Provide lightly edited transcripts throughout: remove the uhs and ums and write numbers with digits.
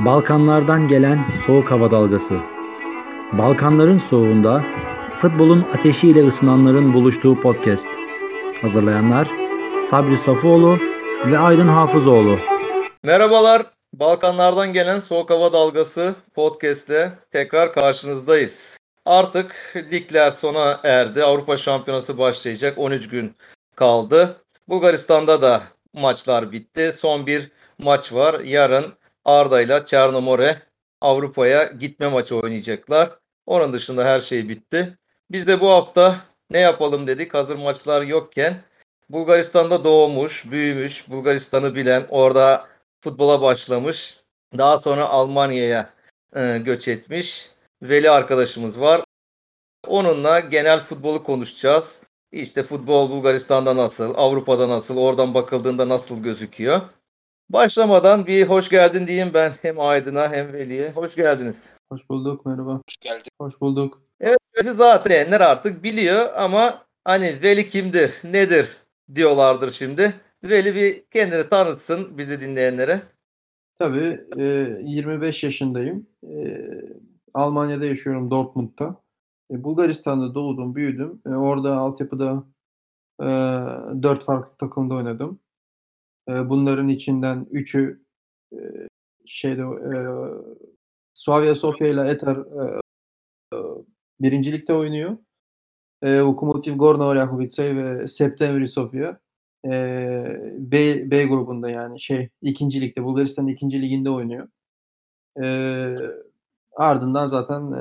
Balkanlardan gelen soğuk hava dalgası. Balkanların soğuğunda futbolun ateşiyle ısınanların buluştuğu podcast. Hazırlayanlar Sabri Safoğlu ve Aydın Hafızoğlu. Merhabalar, Balkanlardan gelen soğuk hava dalgası podcast'le tekrar karşınızdayız. Artık ligler sona erdi. Avrupa Şampiyonası başlayacak. 13 gün kaldı. Bulgaristan'da da maçlar bitti. Son bir maç var. Yarın Arda'yla Çernomore Avrupa'ya gitme maçı oynayacaklar. Onun dışında her şey bitti. Biz de bu hafta ne yapalım dedik. Hazır maçlar yokken Bulgaristan'da doğmuş, büyümüş, Bulgaristan'ı bilen, orada futbola başlamış, daha sonra Almanya'ya göç etmiş Veli arkadaşımız var. Onunla genel futbolu konuşacağız. İşte futbol Bulgaristan'da nasıl, Avrupa'da nasıl, oradan bakıldığında nasıl gözüküyor. Başlamadan bir hoş geldin diyeyim ben hem Aydın'a hem Veli'ye. Hoş geldiniz. Hoş bulduk, merhaba. Hoş geldin. Hoş bulduk. Evet, zatenler artık biliyor ama hani Veli kimdir, nedir diyorlardır şimdi. Veli bir kendini tanıtsın bizi dinleyenlere. Tabii 25 yaşındayım. Almanya'da yaşıyorum, Dortmund'da. Bulgaristan'da doğdum, büyüdüm. Orada altyapıda 4 farklı takımda oynadım. Bunların içinden 3'ü Spas Sofya ile Etar birincilikte oynuyor. Lokomotiv Gorno Oryahovitsa ve Septemvri Sofiya B grubunda yani ikincilikte, Bulgaristan 2. liginde oynuyor. Ardından zaten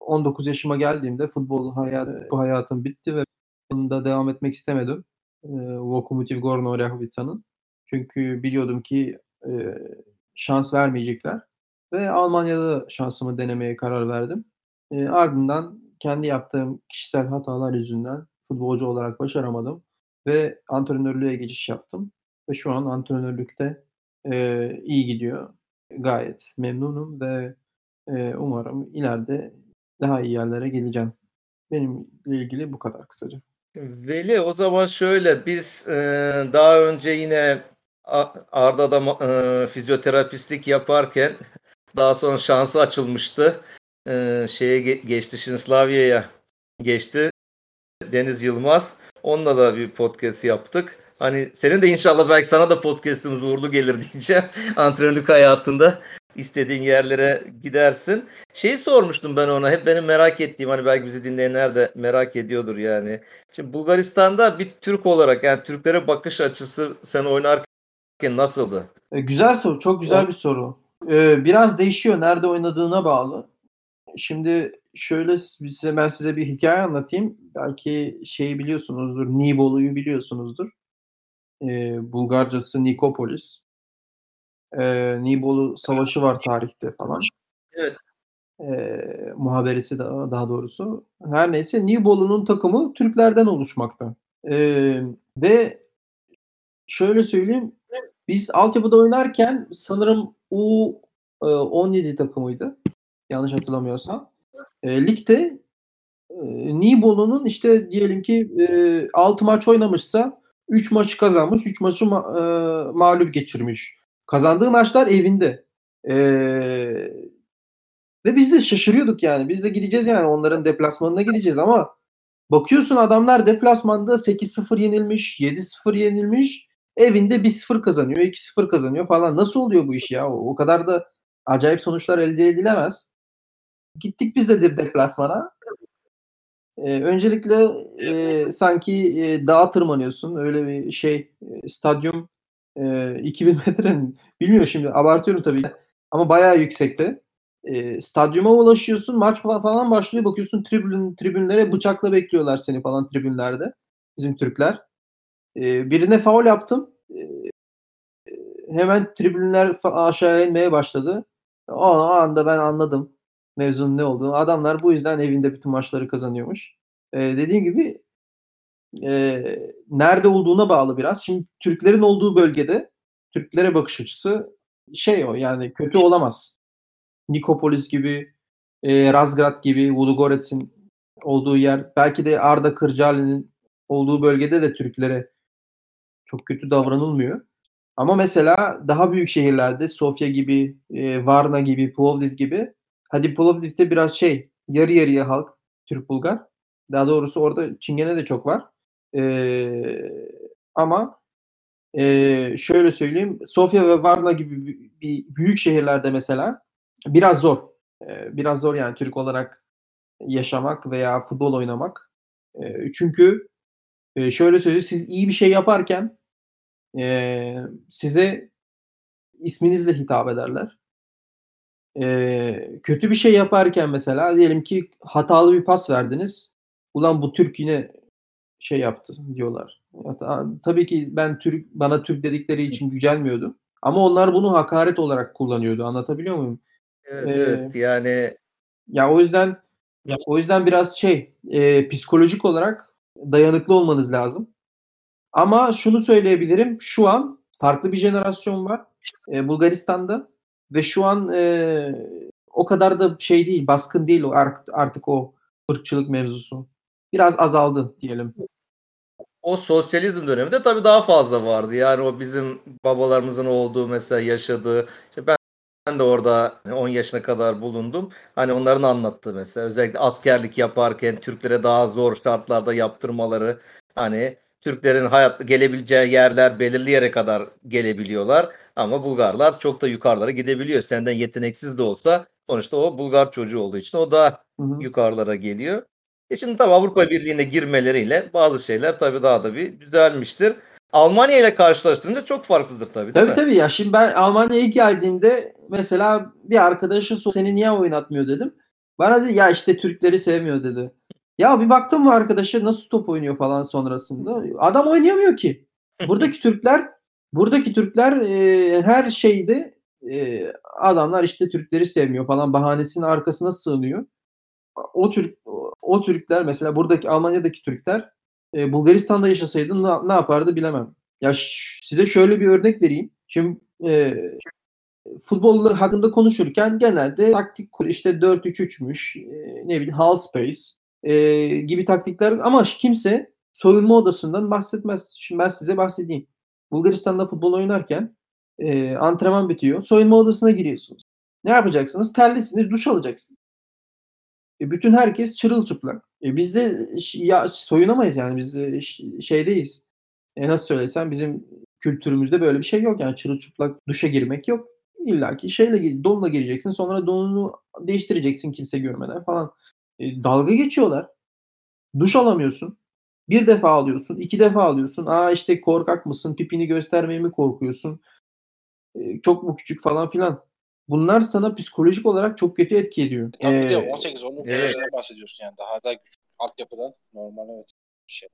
19 yaşıma geldiğimde bu hayatım bitti ve bunda devam etmek istemedim. Lokomotiv Gorno Oryahovitsa'nın. Çünkü biliyordum ki şans vermeyecekler. Ve Almanya'da şansımı denemeye karar verdim. Ardından kendi yaptığım kişisel hatalar yüzünden futbolcu olarak başaramadım. Ve antrenörlüğe geçiş yaptım. Ve şu an antrenörlükte iyi gidiyor. Gayet memnunum ve umarım ileride daha iyi yerlere geleceğim. Benimle ilgili bu kadar kısaca. Veli, o zaman şöyle, biz daha önce yine Arda'da fizyoterapistlik yaparken daha sonra şansı açılmıştı. Geçti, Şinslavya'ya geçti. Deniz Yılmaz. Onunla da bir podcast yaptık. Hani senin de inşallah, belki sana da podcast'ımız uğurlu gelir diyeceğim. Antrenörlük hayatında istediğin yerlere gidersin. Sormuştum ben ona. Hep benim merak ettiğim, hani belki bizi dinleyenler de merak ediyordur yani. Şimdi Bulgaristan'da bir Türk olarak, yani Türklere bakış açısı sen oynarken nasıldı? Güzel soru. Çok güzel bir soru. Biraz değişiyor. Nerede oynadığına bağlı. Şimdi şöyle, ben size bir hikaye anlatayım. Belki biliyorsunuzdur. Niğbolu'yu biliyorsunuzdur. Bulgarcası Nikopolis. Niğbolu Savaşı var tarihte falan. Evet. Muhaberesi daha doğrusu. Her neyse, Niğbolu'nun takımı Türklerden oluşmakta. Ve şöyle söyleyeyim, biz altyapıda oynarken sanırım U17 takımıydı. Yanlış hatırlamıyorsam. Ligde Niğbolu'nun diyelim ki 6 maç oynamışsa 3 maçı kazanmış, 3 maçı mağlup geçirmiş. Kazandığı maçlar evinde. Ve biz de şaşırıyorduk yani. Biz de gideceğiz yani, onların deplasmanına gideceğiz ama bakıyorsun adamlar deplasmanda 8-0 yenilmiş, 7-0 yenilmiş. Evinde 1-0 kazanıyor, 2-0 kazanıyor falan. Nasıl oluyor bu iş ya? O kadar da acayip sonuçlar elde edilemez. Gittik biz de deplasmana. Öncelikle sanki dağa tırmanıyorsun. Öyle bir stadyum 2000 metrenin, bilmiyorum şimdi, abartıyorum tabii ama bayağı yüksekte. Stadyuma ulaşıyorsun, maç falan başlıyor, bakıyorsun tribünlere bıçakla bekliyorlar seni falan tribünlerde, bizim Türkler. Birine faul yaptım, hemen tribünler aşağıya inmeye başladı. O anda ben anladım mevzunun ne olduğunu. Adamlar bu yüzden evinde bütün maçları kazanıyormuş. Dediğim gibi nerede olduğuna bağlı biraz. Şimdi Türklerin olduğu bölgede Türklere bakış açısı kötü olamaz. Nikopolis gibi, Razgrad gibi, Ludogorets'in olduğu yer, belki de Arda Kırcaali'nin olduğu bölgede de Türklere çok kötü davranılmıyor. Ama mesela daha büyük şehirlerde Sofya gibi, Varna gibi, Plovdiv gibi. Hadi Plovdiv'de biraz yarı yarıya halk Türk Bulgar. Daha doğrusu orada Çingene de çok var. Ama şöyle söyleyeyim. Sofya ve Varna gibi büyük şehirlerde mesela biraz zor. Biraz zor yani Türk olarak yaşamak veya futbol oynamak. Çünkü şöyle söyleyeyim. Siz iyi bir şey yaparken size isminizle hitap ederler. Kötü bir şey yaparken mesela diyelim ki hatalı bir pas verdiniz. Ulan bu Türk yine yaptı diyorlar. Tabii ki ben Türk, bana Türk dedikleri için gücenmiyordum. Ama onlar bunu hakaret olarak kullanıyordu. Anlatabiliyor muyum? Evet, evet yani. Ya o yüzden biraz psikolojik olarak dayanıklı olmanız lazım. Ama şunu söyleyebilirim. Şu an farklı bir jenerasyon var Bulgaristan'da ve şu an o kadar da değil, baskın değil artık o ırkçılık mevzusu. Biraz azaldı diyelim. O sosyalizm döneminde tabii daha fazla vardı. Yani o bizim babalarımızın olduğu mesela yaşadığı. İşte ben de orada 10 yaşına kadar bulundum. Hani onların anlattığı mesela özellikle askerlik yaparken Türklere daha zor şartlarda yaptırmaları. Hani Türklerin gelebileceği yerler belirli yere kadar gelebiliyorlar. Ama Bulgarlar çok da yukarılara gidebiliyor. Senden yeteneksiz de olsa sonuçta o Bulgar çocuğu olduğu için o daha yukarılara geliyor. Şimdi tabii Avrupa Birliği'ne girmeleriyle bazı şeyler tabii daha da bir düzelmiştir. Almanya ile karşılaştırınca çok farklıdır tabii. Tabii ya şimdi ben Almanya'ya geldiğimde mesela bir arkadaşı seni niye oynatmıyor dedim. Bana dedi ya işte Türkleri sevmiyor dedi. Ya bir baktım bu arkadaşa nasıl top oynuyor falan sonrasında. Adam oynayamıyor ki. Buradaki Türkler her şeyde adamlar işte Türkleri sevmiyor falan bahanesinin arkasına sığınıyor. O Türkler mesela buradaki Almanya'daki Türkler Bulgaristan'da yaşasaydı ne yapardı bilemem. Ya size şöyle bir örnek vereyim. Şimdi futbol hakkında konuşurken genelde taktik işte 4-3-3'müş, half space gibi taktikler ama kimse soyunma odasından bahsetmez. Şimdi ben size bahsedeyim. Bulgaristan'da futbol oynarken antrenman bitiyor. Soyunma odasına giriyorsunuz. Ne yapacaksınız? Terlisiniz, duş alacaksınız. Bütün herkes çırılçıplak. Biz de soyunamayız yani. Biz de şeydeyiz. Nasıl söylesem bizim kültürümüzde böyle bir şey yok. Yani çırılçıplak duşa girmek yok. İlla ki donla gireceksin. Sonra donunu değiştireceksin kimse görmeden falan. Dalga geçiyorlar. Duş alamıyorsun. Bir defa alıyorsun. 2 defa alıyorsun. Aa işte korkak mısın? Pipini göstermeye mi korkuyorsun? Çok mu küçük falan filan. Bunlar sana psikolojik olarak çok kötü etki ediyor. Tabii 18-19 yaşlarına bahsediyorsun yani daha da güçlü altyapıdan normal bir şey.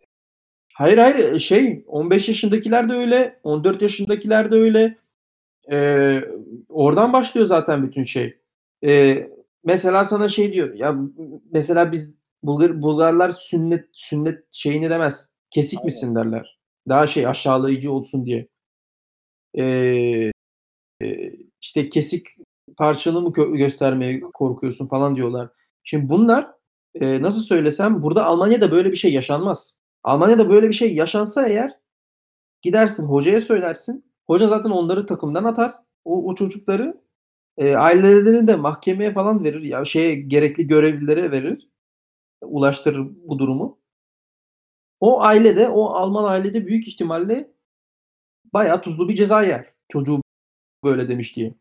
Hayır 15 yaşındakiler de öyle, 14 yaşındakiler de öyle. Oradan başlıyor zaten bütün şey. Mesela sana diyor. Ya mesela biz Bulgarlar sünnet şeyini demez. Kesik Aynen. misin derler. Daha aşağılayıcı olsun diye. İşte kesik parçanı mı göstermeye korkuyorsun falan diyorlar. Şimdi bunlar nasıl söylesem burada Almanya'da böyle bir şey yaşanmaz. Almanya'da böyle bir şey yaşansa eğer gidersin hocaya söylersin. Hoca zaten onları takımdan atar. O çocukları ailelerini de mahkemeye falan verir. Ya gerekli görevlilere verir. Ulaştırır bu durumu. O Alman ailede büyük ihtimalle bayağı tuzlu bir ceza yer. Çocuğu böyle demiş diye.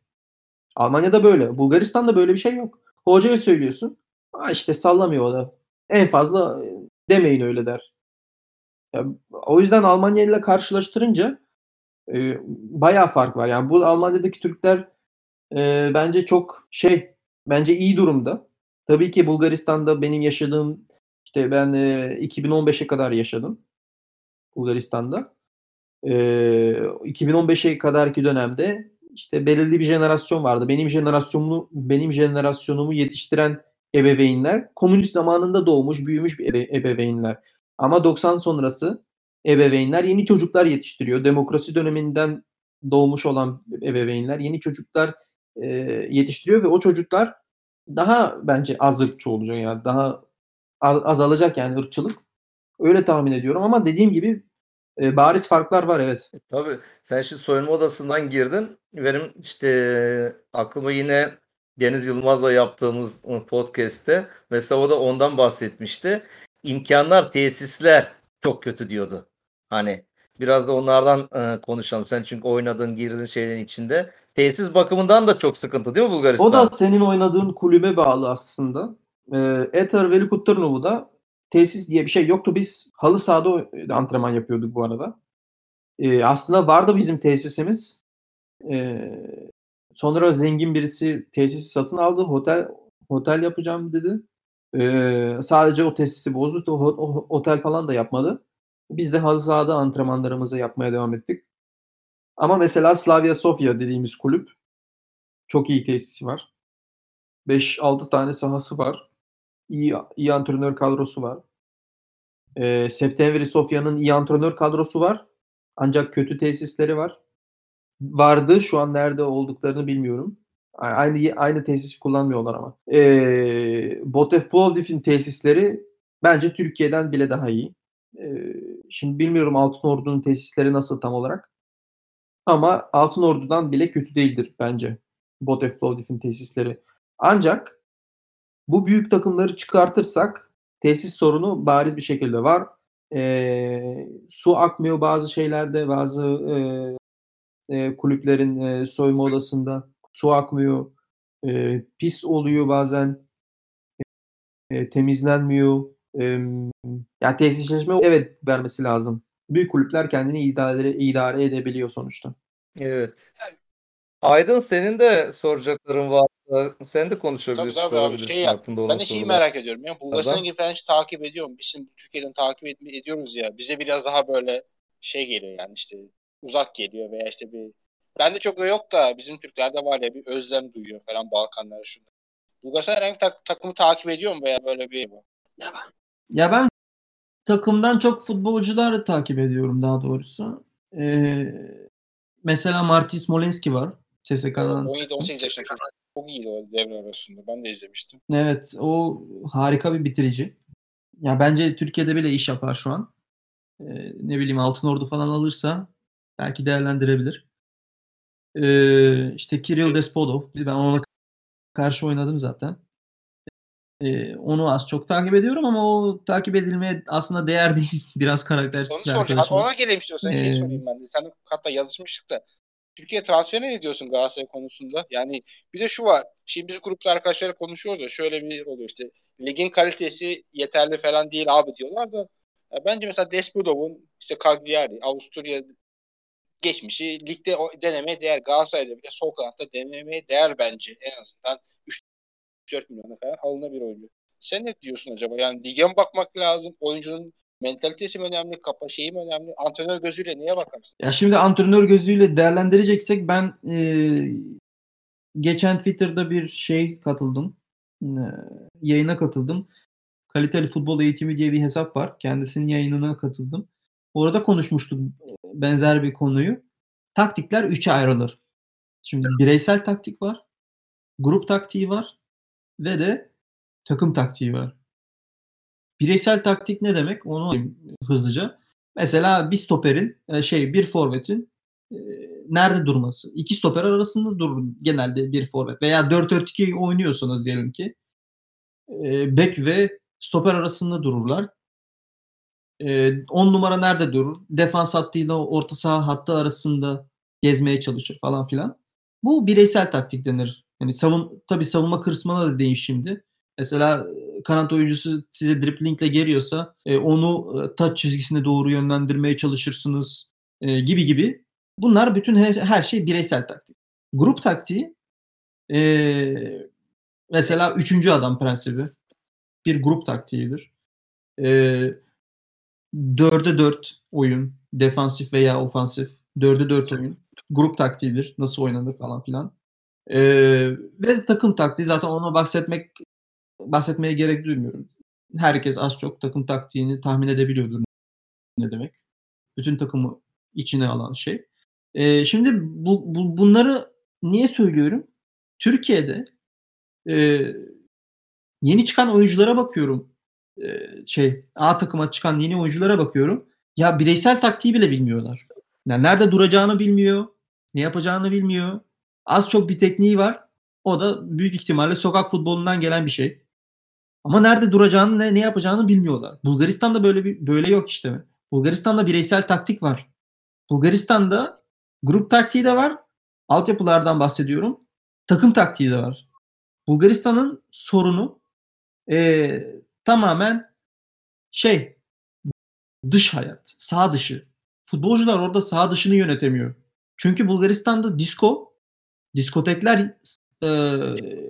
Almanya'da böyle. Bulgaristan'da böyle bir şey yok. Hocaya söylüyorsun. Sallamıyor o da. En fazla demeyin öyle der. Ya, o yüzden Almanya ile karşılaştırınca bayağı fark var. Yani bu Almanya'daki Türkler bence çok bence iyi durumda. Tabii ki Bulgaristan'da benim yaşadığım ben 2015'e kadar yaşadım. Bulgaristan'da. 2015'e kadarki dönemde belirli bir jenerasyon vardı. Benim jenerasyonumu yetiştiren ebeveynler komünist zamanında doğmuş, büyümüş bir ebeveynler. Ama 90 sonrası ebeveynler yeni çocuklar yetiştiriyor. Demokrasi döneminden doğmuş olan ebeveynler yeni çocuklar yetiştiriyor ve o çocuklar daha bence az ırkçı olacak yani daha azalacak yani ırkçılık. Öyle tahmin ediyorum ama dediğim gibi Bariz farklar var, evet. Tabii. Sen şimdi soyunma odasından girdin. Benim işte aklıma yine Deniz Yılmaz'la yaptığımız podcast'te mesela o da ondan bahsetmişti. İmkanlar, tesisler çok kötü diyordu. Hani biraz da onlardan konuşalım. Sen çünkü oynadığın, girdin şeylerin içinde. Tesis bakımından da çok sıkıntı değil mi Bulgaristan? O da senin oynadığın kulübe bağlı aslında. Etar Veliko Tarnovo'da tesis diye bir şey yoktu. Biz halı sahada antrenman yapıyorduk bu arada. Aslında vardı bizim tesisimiz. Sonra zengin birisi tesisi satın aldı. Otel yapacağım dedi. Sadece o tesisi bozdu. Otel falan da yapmadı. Biz de halı sahada antrenmanlarımızı yapmaya devam ettik. Ama mesela Slavia Sofya dediğimiz kulüp çok iyi tesisi var. 5-6 tane sahası var. İyi antrenör kadrosu var. Septemvri Sofya'nın iyi antrenör kadrosu var. Ancak kötü tesisleri var. Vardı. Şu an nerede olduklarını bilmiyorum. Aynı tesisi kullanmıyorlar ama. Botev Plovdiv'in tesisleri bence Türkiye'den bile daha iyi. Şimdi bilmiyorum Altınordu'nun tesisleri nasıl tam olarak. Ama Altınordu'dan bile kötü değildir bence Botev Plovdiv'in tesisleri. Ancak bu büyük takımları çıkartırsak tesis sorunu bariz bir şekilde var. Su akmıyor bazı şeylerde, bazı kulüplerin soyunma odasında su akmıyor. Pis oluyor bazen. Temizlenmiyor. Yani tesisleşme evet vermesi lazım. Büyük kulüpler kendini idare edebiliyor sonuçta. Evet. Aydın, senin de soracakların var. Sen de konuşabilirsin. Tabii. Ben de şeyi merak ediyorum. Ya, Bulgaristan gibi falan hiç takip ediyorum. Biz şimdi Türkiye'den takip ediyoruz ya. Bize biraz daha böyle şey geliyor yani işte uzak geliyor veya işte bir bende çok da yok da bizim Türklerde var ya bir özlem duyuyor falan Balkanlara şunlar. Bulgaristan herhangi takımı takip ediyor mu veya böyle bir Ya ben takımdan çok futbolcuları takip ediyorum daha doğrusu. Mesela Martin Smolenski var. CSKA'dan. 17-18 yaşında çok iyiydi o devre arasında. Ben de izlemiştim. Evet. O harika bir bitirici. Ya bence Türkiye'de bile iş yapar şu an. Ne bileyim Altınordu falan alırsa belki değerlendirebilir. İşte Kirill Despodov. Ben ona karşı oynadım zaten. Onu az çok takip ediyorum ama o takip edilmeye aslında değer değil. Biraz karaktersiz bir arkadaşım. Ona geleyim istiyorsan şeyi sorayım ben de. Sen hatta yazışmıştık da. Türkiye transferi ne diyorsun Galatasaray konusunda? Yani bir de şu var. Şimdi biz grupta arkadaşlarla konuşuyoruz da şöyle bir oluyor işte. Ligin kalitesi yeterli falan değil abi diyorlar da. Bence mesela Despodov'un işte Cagliari, Avusturya geçmişi ligde denemeye değer. Galatasaray'da bile sol kanatta denemeye değer bence en azından. 4 milyona kadar alınabilir oyuncu. Sen ne diyorsun acaba? Yani lige mi bakmak lazım? Oyuncunun mentalitesi mi önemli? Şeyi mi önemli? Antrenör gözüyle neye bakarsın? Ya şimdi antrenör gözüyle değerlendireceksek ben geçen Twitter'da bir şey katıldım. Yayına katıldım. Kaliteli Futbol Eğitimi diye bir hesap var. Kendisinin yayınına katıldım. Orada konuşmuştuk benzer bir konuyu. Taktikler 3'e ayrılır. Şimdi bireysel taktik var. Grup taktiği var. Ve de takım taktiği var. Bireysel taktik ne demek? Onu hızlıca. Mesela bir stoperin, bir forvetin nerede durması? İki stoper arasında durur genelde bir forvet. Veya 4-4-2 oynuyorsanız diyelim ki bek ve stoper arasında dururlar. 10 numara nerede durur? Defans hattıyla orta saha hattı arasında gezmeye çalışır falan filan. Bu bireysel taktik denir. Yani tabii savunma kısmına da değin şimdi. Mesela kanat oyuncusu size driplingle geliyorsa onu taç çizgisine doğru yönlendirmeye çalışırsınız gibi. Bunlar bütün her şey bireysel taktik. Grup taktiği mesela 3. adam prensibi bir grup taktiğidir. 4'e 4 oyun, defansif veya ofansif. 4'e 4 oyun. Grup taktiğidir. Nasıl oynanır falan filan. Ve takım taktiği zaten ona bahsetmeye gerek duymuyorum. Herkes az çok takım taktiğini tahmin edebiliyordur ne demek. Bütün takımı içine alan şey. Şimdi bunları niye söylüyorum? Türkiye'de yeni çıkan oyunculara bakıyorum. A takıma çıkan yeni oyunculara bakıyorum. Ya bireysel taktiği bile bilmiyorlar. Yani nerede duracağını bilmiyor. Ne yapacağını bilmiyor. Az çok bir tekniği var. O da büyük ihtimalle sokak futbolundan gelen bir şey. Ama nerede duracağını, ne yapacağını bilmiyorlar. Bulgaristan'da böyle yok işte. Bulgaristan'da bireysel taktik var. Bulgaristan'da grup taktiği de var. Altyapılardan bahsediyorum. Takım taktiği de var. Bulgaristan'ın sorunu tamamen dış hayat, saha dışı. Futbolcular orada saha dışını yönetemiyor. Çünkü Bulgaristan'da diskotekler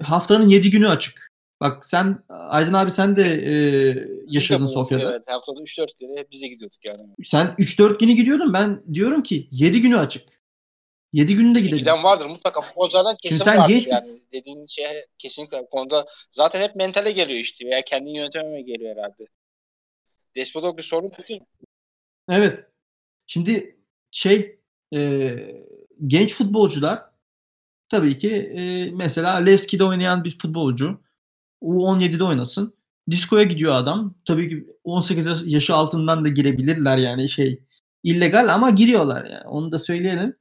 haftanın 7 günü açık. Bak sen Aydın abi sen de yaşadın Sofya'da. Evet, haftada 3-4 günü hep bize gidiyorduk yani. Sen 3-4 günü gidiyordun. Ben diyorum ki 7 günü açık. 7 günü de gidebilirsin. Giden vardır mutlaka. O zaten kesin vardır geç yani. Dediğin şey kesinlikle bu konuda zaten hep mentale geliyor işte veya kendini yönetememe geliyor herhalde. Despodov bir sorun peki. Evet. Şimdi genç futbolcular tabii ki mesela Leski'de oynayan bir futbolcu U17'de oynasın. Disko'ya gidiyor adam. Tabii ki 18 yaşı altından da girebilirler yani illegal ama giriyorlar yani. Onu da söyleyelim.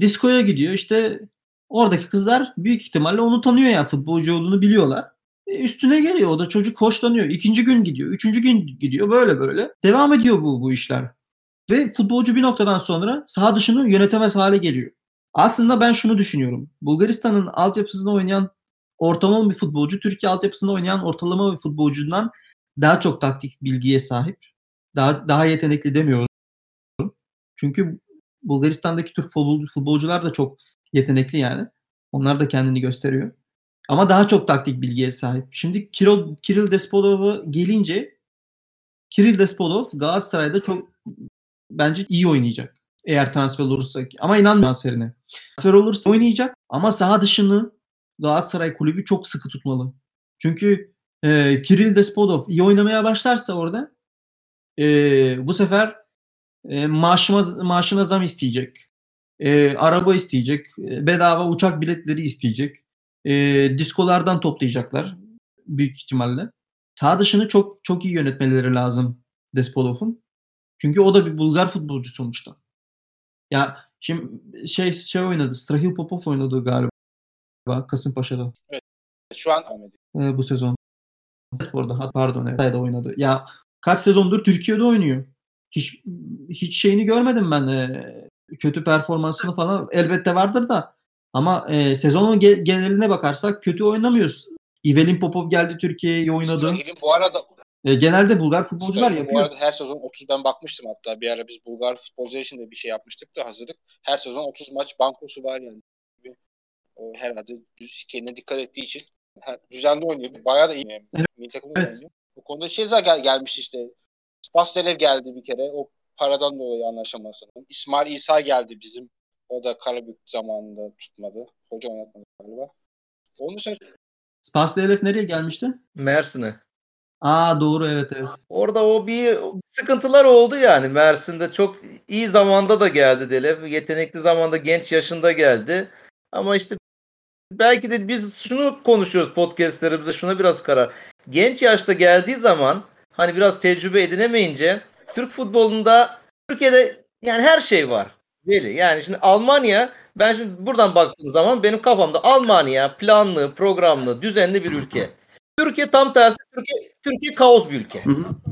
Disko'ya gidiyor işte oradaki kızlar büyük ihtimalle onu tanıyor yani futbolcu olduğunu biliyorlar. Üstüne geliyor o da çocuk hoşlanıyor. 2. gün gidiyor. 3. gün gidiyor. Böyle. Devam ediyor bu işler. Ve futbolcu bir noktadan sonra saha dışını yönetemez hale geliyor. Aslında ben şunu düşünüyorum. Bulgaristan'ın altyapısında oynayan ortalama bir futbolcu Türkiye altyapısında oynayan ortalama bir futbolcudan daha çok taktik bilgiye sahip. Daha yetenekli demiyorum. Çünkü Bulgaristan'daki Türk futbolcular da çok yetenekli yani. Onlar da kendini gösteriyor. Ama daha çok taktik bilgiye sahip. Şimdi Kirill Despodov'a gelince Kirill Despodov Galatasaray'da çok bence iyi oynayacak. Eğer transfer olursa. Ama inanmıyorum transferine. Transfer olursa oynayacak ama saha dışını Galatasaray kulübü çok sıkı tutmalı. Çünkü Kirill Despodov iyi oynamaya başlarsa orada bu sefer maaşına zam isteyecek. Araba isteyecek. Bedava uçak biletleri isteyecek. Diskolardan toplayacaklar büyük ihtimalle. Saha dışını çok çok iyi yönetmeleri lazım Despodov'un. Çünkü o da bir Bulgar futbolcu sonuçta. Ya şimdi oynadı. Strahil Popov oynadı galiba Kasımpaşa'da. Evet. Şu an oynadı. Bu sezon. Spor'da Hatay'da oynadı. Ya kaç sezondur Türkiye'de oynuyor. Hiç şeyini görmedim ben. Kötü performansını falan elbette vardır da. Ama sezonun geneline bakarsak kötü oynamıyoruz. İvelin Popov geldi Türkiye'ye oynadı. Bu arada genelde Bulgar futbolcular yapıyor. Bu arada her sezon 30 ben bakmıştım hatta bir ara biz Bulgar futbolcular için de bir şey yapmıştık da hazırlık. Her sezon 30 maç bankosu var yani. Herhalde kendine dikkat ettiği için düzenli oynuyor. Bayağı da iyi. Evet. Milli takımda oynuyor. Bu konuda zaten gelmişti işte. Spas Delev geldi bir kere. O paradan dolayı anlaşamazsın. İsmail İsa geldi bizim. O da Karabük zamanında tutmadı. Hoca oynatmadı galiba. Onu Spas Delev nereye gelmişti? Mersin'e. Aa doğru evet. Orada o bir sıkıntılar oldu yani. Mersin'de çok iyi zamanda da geldi Delev. Yetenekli zamanda genç yaşında geldi. Ama işte belki de biz şunu konuşuyoruz podcastlerimizde şuna biraz karar. Genç yaşta geldiği zaman hani biraz tecrübe edinemeyince Türk futbolunda Türkiye'de yani her şey var. Veli. Yani şimdi Almanya ben şimdi buradan baktığım zaman benim kafamda Almanya planlı, programlı, düzenli bir ülke. Türkiye tam tersi. Türkiye kaos bir ülke.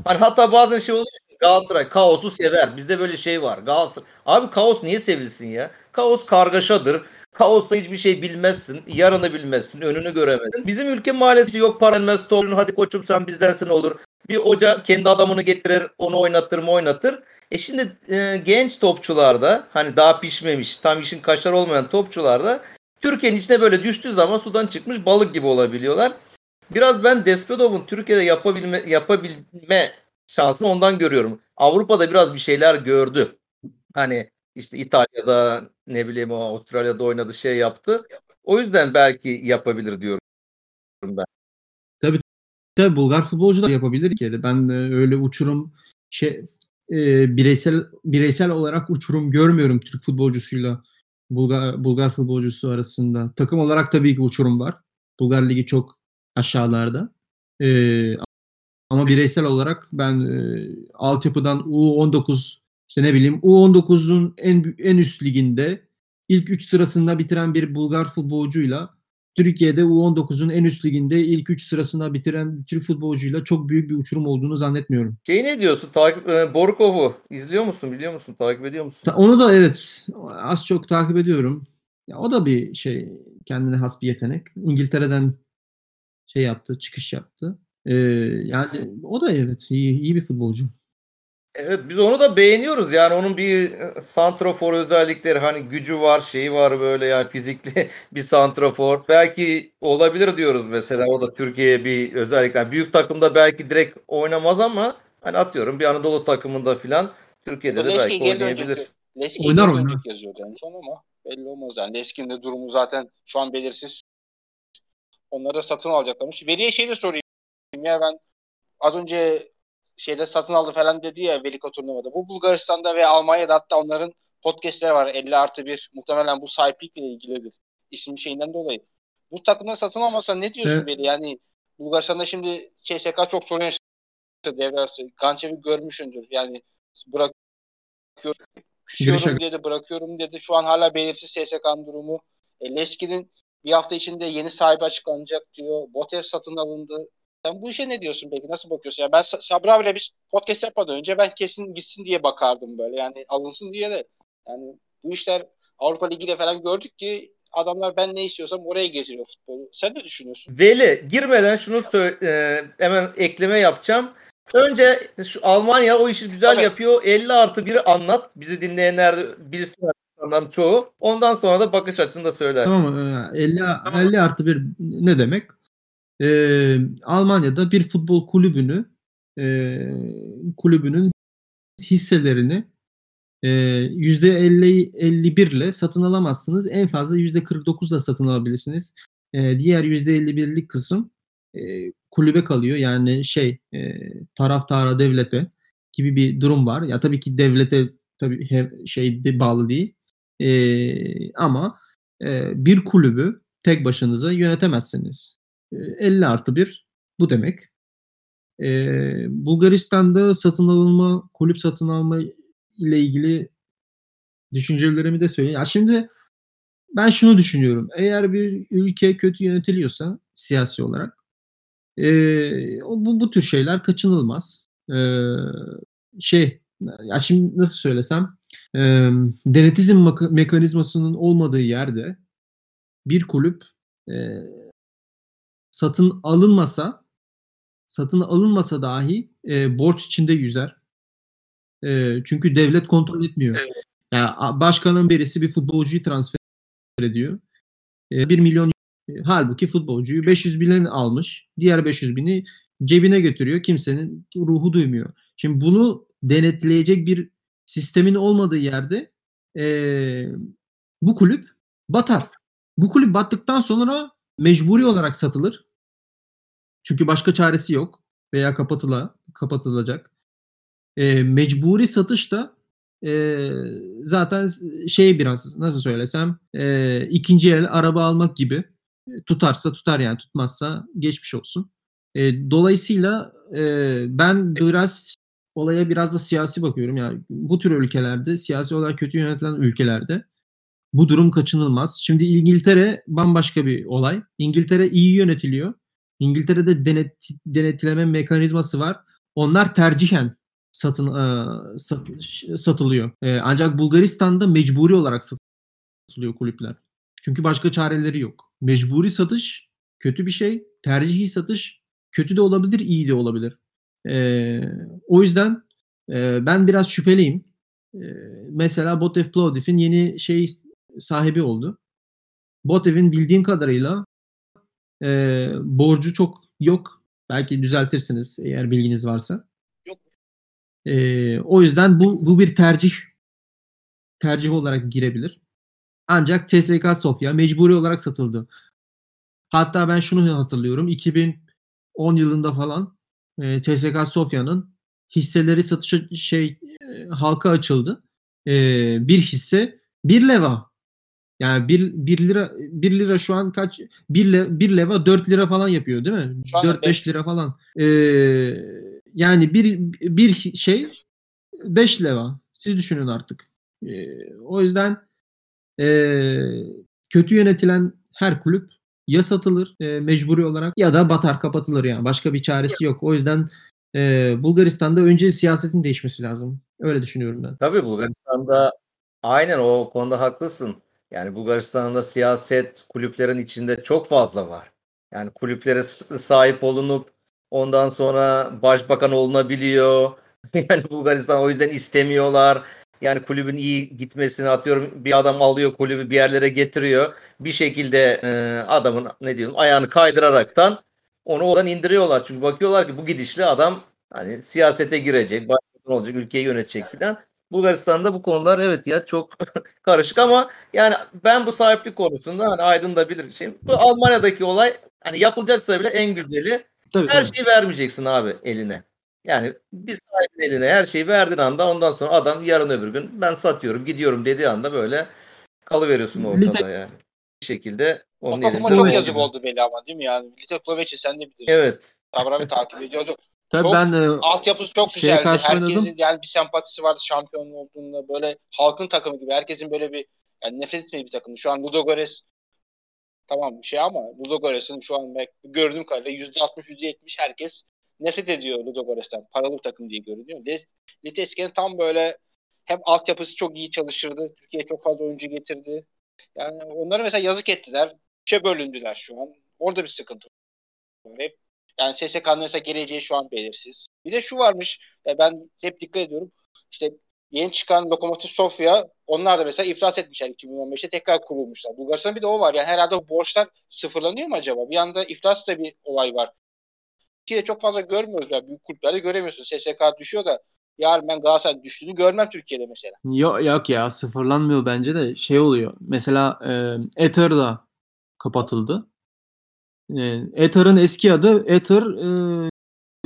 Hani hatta bazen oluyor Galatasaray kaosu sever. Bizde böyle var. Galatasaray. Abi kaos niye sevilsin ya? Kaos kargaşadır. Kaosta hiçbir şey bilmezsin. Yarını bilmezsin. Önünü göremezsin. Bizim ülke maalesef yok para elmez. Hadi koçum sen bizdensin olur. Bir hoca kendi adamını getirir. Onu oynatır. Şimdi genç topçularda hani daha pişmemiş, tam işin kaşar olmayan topçularda Türkiye'nin içine böyle düştüğü zaman sudan çıkmış balık gibi olabiliyorlar. Biraz ben Despodov'un Türkiye'de yapabilme şansını ondan görüyorum. Avrupa'da biraz bir şeyler gördü. Hani işte İtalya'da Avustralya'da oynadı yaptı. O yüzden belki yapabilir diyorum ben. Tabii Bulgar futbolcular yapabilir ki. Ben öyle uçurum bireysel olarak uçurum görmüyorum Türk futbolcusuyla Bulgar futbolcusu arasında. Takım olarak tabii ki uçurum var. Bulgar Ligi çok aşağılarda. Ama bireysel olarak ben altyapıdan U19 işte ne bileyim U19'un en üst liginde ilk 3 sırasında bitiren bir Bulgar futbolcuyla Türkiye'de U19'un en üst liginde ilk 3 sırasında bitiren Türk futbolcuyla çok büyük bir uçurum olduğunu zannetmiyorum. Ne diyorsun? Borkov'u izliyor musun? Biliyor musun? Takip ediyor musun? Onu da evet. Az çok takip ediyorum. Ya, o da bir şey. Kendine has bir yetenek. İngiltere'den şey yaptı. Çıkış yaptı. Yani o da evet. iyi bir futbolcu. Evet. Biz onu da beğeniyoruz. Yani onun bir santrafor özellikleri, hani gücü var, şeyi var böyle, yani fizikli bir santrafor. Belki olabilir diyoruz mesela. O da Türkiye'ye bir özellikle. Yani büyük takımda belki direkt oynamaz ama hani atıyorum bir Anadolu takımında filan Türkiye'de de belki oynayabilir. Leskin oynar. Yazıyordu en son ama belli olmaz yani. Leskin de durumu zaten şu an belirsiz. Onları da satın alacaklarmış. Veli'ye şey de sorayım ya, ben az önce şeyde satın aldı falan dedi ya Veliko turnuvada. Bu Bulgaristan'da ve Almanya'da hatta onların podcastleri var. 50+1 muhtemelen bu sahiplikle ilgilidir. İsim şeyinden dolayı. Bu takımdan satın almasa ne diyorsun Veli? Yani Bulgaristan'da şimdi CSKA çok sorun yaşadı devrası. Gançevi görmüşsündür. Yani bırakıyorum dedi, bırakıyorum dedi. Şu an hala belirsiz CSKA'nın durumu. Leskin'in bir hafta içinde yeni sahibi açıklanacak diyor. Botev satın alındı. Sen bu işe ne diyorsun peki? Nasıl bakıyorsun? Yani ben Sabri abiyle bir podcast yapmadan önce ben kesin gitsin diye bakardım böyle. Yani alınsın diye de. Yani bu işler Avrupa Ligi'yle falan gördük ki adamlar ben ne istiyorsam oraya getiriyor futbolu. Sen ne düşünüyorsun? Veli, girmeden şunu hemen ekleme yapacağım. Önce şu Almanya o işi güzel yapıyor. 50+1'i anlat. Bizi dinleyenler bilsin. Onların çoğu. Ondan sonra da bakış açını da söylersin. Tamam. 50+1 ne demek? Almanya'da bir futbol kulübünü kulübünün hisselerini %50-51 ile satın alamazsınız. En fazla %49 ile satın alabilirsiniz. Diğer %51'lik kısım kulübe kalıyor. Yani taraftara, devlete gibi bir durum var. Ya tabii ki devlete bağlı değil. Ama bir kulübü tek başınıza yönetemezsiniz. 50+1 bu demek. Bulgaristan'da kulüp satın alma ile ilgili düşüncelerimi de söyleyeyim. Ya şimdi ben şunu düşünüyorum. Eğer bir ülke kötü yönetiliyorsa siyasi olarak bu tür şeyler kaçınılmaz. Ya şimdi nasıl söylesem, denetim mekanizmasının olmadığı yerde bir kulüp satın alınmasa dahi borç içinde yüzer. Çünkü devlet kontrol etmiyor. Evet. Yani başkanın birisi bir futbolcuyu transfer ediyor. 1 milyon halbuki futbolcuyu 500.000'e almış. Diğer 500.000'i cebine götürüyor. Kimsenin ruhu duymuyor. Şimdi bunu denetleyecek bir sistemin olmadığı yerde bu kulüp batar. Bu kulüp battıktan sonra mecburi olarak satılır. Çünkü başka çaresi yok veya kapatılacak. Mecburi satış da zaten biraz nasıl söylesem ikinci el araba almak gibi, tutarsa tutar yani, tutmazsa geçmiş olsun. Dolayısıyla ben olaya biraz da siyasi bakıyorum. Yani bu tür ülkelerde, siyasi olarak kötü yönetilen ülkelerde bu durum kaçınılmaz. Şimdi İngiltere bambaşka bir olay. İngiltere iyi yönetiliyor. İngiltere'de denetleme mekanizması var. Onlar tercihen satılıyor. Ancak Bulgaristan'da mecburi olarak satılıyor kulüpler. Çünkü başka çareleri yok. Mecburi satış kötü bir şey. Tercihi satış kötü de olabilir, iyi de olabilir. O yüzden ben biraz şüpheliyim. Mesela Botev Plovdiv'in yeni sahibi oldu. Botev'in bildiğim kadarıyla borcu çok yok. Belki düzeltirsiniz eğer bilginiz varsa. Yok. O yüzden bu bir tercih olarak girebilir. Ancak CSKA Sofya mecburi olarak satıldı. Hatta ben şunu hatırlıyorum. 2010 yılında falan CSKA Sofya'nın hisseleri satışa halka açıldı. Bir hisse 1 leva. Yani 1 lira şu an kaç? 1 leva 4 lira falan yapıyor değil mi? 4-5 lira falan. Yani 5 leva. Siz düşünün artık. O yüzden kötü yönetilen her kulüp ya satılır mecburi olarak ya da batar, kapatılır yani. Başka bir çaresi yok. O yüzden Bulgaristan'da önce siyasetin değişmesi lazım. Öyle düşünüyorum ben. Tabii Bulgaristan'da aynen o konuda haklısın. Yani Bulgaristan'da siyaset kulüplerin içinde çok fazla var. Yani kulüplere sahip olunup ondan sonra başbakan olunabiliyor. Yani Bulgaristan o yüzden istemiyorlar. Yani kulübün iyi gitmesini, atıyorum bir adam alıyor kulübü bir yerlere getiriyor. Bir şekilde adamın ayağını kaydıraraktan onu oradan indiriyorlar. Çünkü bakıyorlar ki bu gidişle adam hani siyasete girecek, başbakan olacak, ülkeyi yönetecek falan. Bulgaristan'da bu konular evet ya çok karışık ama yani ben bu sahiplik konusunda hani Aydın da bilir şeyim. Bu Almanya'daki olay hani yapılacaksa bile en güzeli tabii, her şeyi vermeyeceksin abi eline. Yani bir sahibin eline her şeyi verdiğin anda ondan sonra adam yarın öbür gün ben satıyorum gidiyorum dediği anda böyle kalıveriyorsun ortada yani. Bir şekilde onun elinde. Ama çok yazık oldu Veli ama değil mi yani? Litovlovic'i sen de bilirsin. Evet. Tabii takip ediyordu. Tabii çok, ben altyapısı çok güzeldi. Herkesin yani bir sempatisi vardı şampiyon olduğunda. Böyle halkın takımı gibi. Herkesin böyle bir yani nefret etmediği bir takımdı. Şu an Ludogorets tamam bir şey ama Ludogorets'in şu an gördüğüm kadarıyla %60 %70 herkes nefret ediyor Ludogorets'ten. Paralı bir takım diye görünüyor. Liteski'nin tam böyle hem altyapısı çok iyi çalışırdı. Türkiye'ye çok fazla oyuncu getirdi. Yani onlara mesela yazık ettiler. Şey bölündüler şu an. Orada bir sıkıntı var. Hep yani SSK'nın mesela geleceği şu an belirsiz. Bir de şu varmış. Ben hep dikkat ediyorum. İşte yeni çıkan Lokomotiv Sofya, onlar da mesela iflas etmişler 2015'te tekrar kurulmuşlar. Bulgaristan'da bir de o var. Yani herhalde bu borçlar sıfırlanıyor mu acaba? Bir yanda iflas da bir olay var. Türkiye'de çok fazla görmüyoruz. Yani büyük kulüplerde göremiyorsun. SSK düşüyor da yarın ben Galatasaray düştüğünü görmem Türkiye'de mesela. Yok ya sıfırlanmıyor bence de şey oluyor. Mesela Etar da kapatıldı. Etar'ın eski adı Etar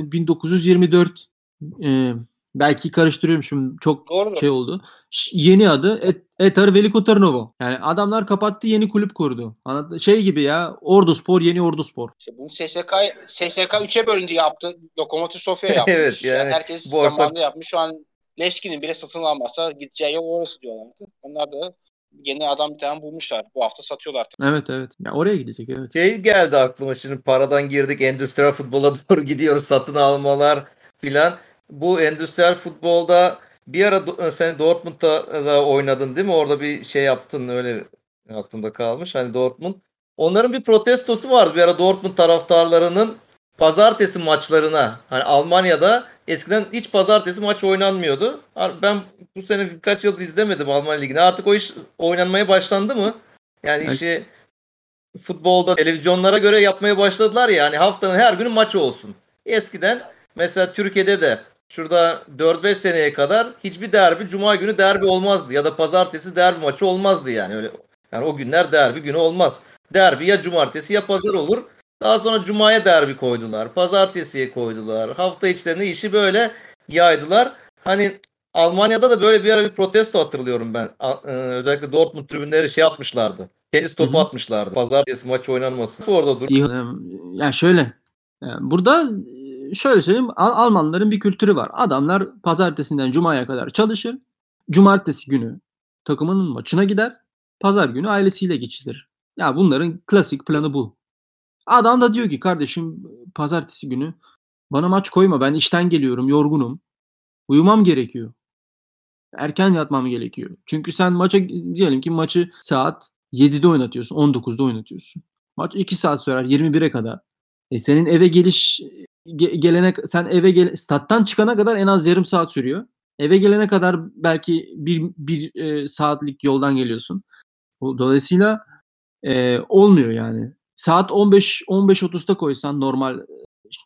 1924 belki karıştırıyorum şimdi çok doğru. Şey oldu. Yeni adı Etar Veliko Tarnovo. Yani adamlar kapattı yeni kulüp kurdu. Şey gibi ya Orduspor yeni Orduspor. İşte bunu SSK 3'e bölündü yaptı. Lokomotiv Sofya yapmış. Evet yani herkes zamanında yapmış. Şu an Leskin'in bile satın almazsa gideceği yol orası diyorlardı. Onlar da yeni adam bir tane bulmuşlar. Bu hafta satıyorlar artık. Evet. Yani oraya gidecek evet. Şey geldi aklıma şimdi paradan girdik. Endüstriyel futbola doğru gidiyoruz. Satın almalar filan. Bu endüstriyel futbolda bir ara sen Dortmund'da da oynadın değil mi? Orada bir şey yaptın öyle aklımda kalmış. Hani Dortmund. Onların bir protestosu vardı. Bir ara Dortmund taraftarlarının pazartesi maçlarına. Hani Almanya'da eskiden hiç pazartesi maç oynanmıyordu. Ben bu sene birkaç yıldır izlemedim Almanya Ligi'ni. Artık o iş oynanmaya başlandı mı? Yani işi futbolda televizyonlara göre yapmaya başladılar ya. Hani haftanın her günü maçı olsun. Eskiden mesela Türkiye'de de şurada 4-5 seneye kadar hiçbir derbi, cuma günü derbi olmazdı. Ya da pazartesi derbi maçı olmazdı yani. Öyle, yani o günler derbi günü olmaz. Derbi ya cumartesi ya pazar olur. Daha sonra cumaya derbi koydular. Pazartesiye koydular. Hafta içlerinde işi böyle yaydılar. Hani Almanya'da da böyle bir ara bir protesto hatırlıyorum ben. Özellikle Dortmund tribünleri şey atmışlardı. Tenis topu atmışlardı. Pazartesi maç oynanmasın. Orada dur. Yani şöyle. Yani burada şöyle söyleyeyim. Almanların bir kültürü var. Adamlar pazartesinden cumaya kadar çalışır. Cumartesi günü takımının maçına gider. Pazar günü ailesiyle geçilir. Ya bunların klasik planı bu. Adam da diyor ki kardeşim pazartesi günü bana maç koyma. Ben işten geliyorum, yorgunum. Uyumam gerekiyor. Erken yatmam gerekiyor. Çünkü sen maça diyelim ki maçı saat 7'de oynatıyorsun, 19'da oynatıyorsun. Maç 2 saat sürer 21'e kadar. Senin eve geliş gelene sen eve stat'tan çıkana kadar en az yarım saat sürüyor. Eve gelene kadar belki bir saatlik yoldan geliyorsun. Dolayısıyla olmuyor yani. Saat 15.30'da koysan normal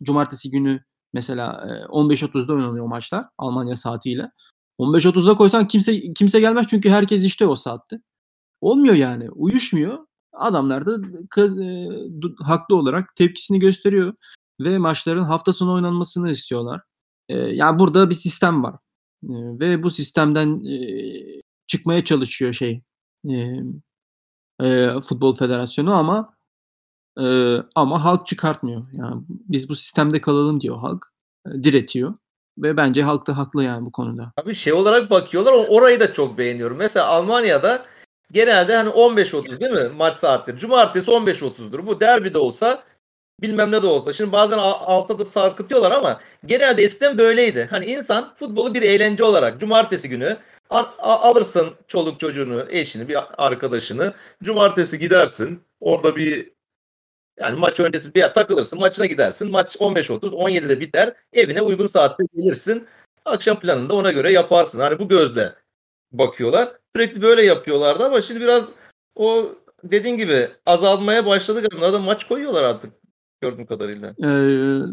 cumartesi günü mesela 15.30'da oynanıyor maçlar Almanya saatiyle. 15.30'da koysan kimse gelmez çünkü herkes işte o saatte. Olmuyor yani. Uyuşmuyor. Adamlar da haklı olarak tepkisini gösteriyor ve maçların hafta sonu oynanmasını istiyorlar. Yani burada bir sistem var. Ve bu sistemden çıkmaya çalışıyor Futbol Federasyonu ama halk çıkartmıyor. Yani biz bu sistemde kalalım diyor halk. Diretiyor. Ve bence halk da haklı yani bu konuda. Abi şey olarak bakıyorlar, orayı da çok beğeniyorum. Mesela Almanya'da genelde hani 15.30 değil mi maç saatleri? Cumartesi 15.30'dur. Bu derbi de olsa bilmem ne de olsa. Şimdi bazen altta da sarkıtıyorlar ama genelde eskiden böyleydi. Hani insan futbolu bir eğlence olarak cumartesi günü alırsın çoluk çocuğunu, eşini, bir arkadaşını. Cumartesi gidersin. Orada bir yani maç öncesi bir takılırsın, maçına gidersin. Maç 15.30, 17'de biter. Evine uygun saatte gelirsin. Akşam planını da ona göre yaparsın. Hani bu gözle bakıyorlar. Sürekli böyle yapıyorlardı ama şimdi biraz o dediğin gibi azalmaya başladı. Bunlara da maç koyuyorlar artık gördüğüm kadarıyla.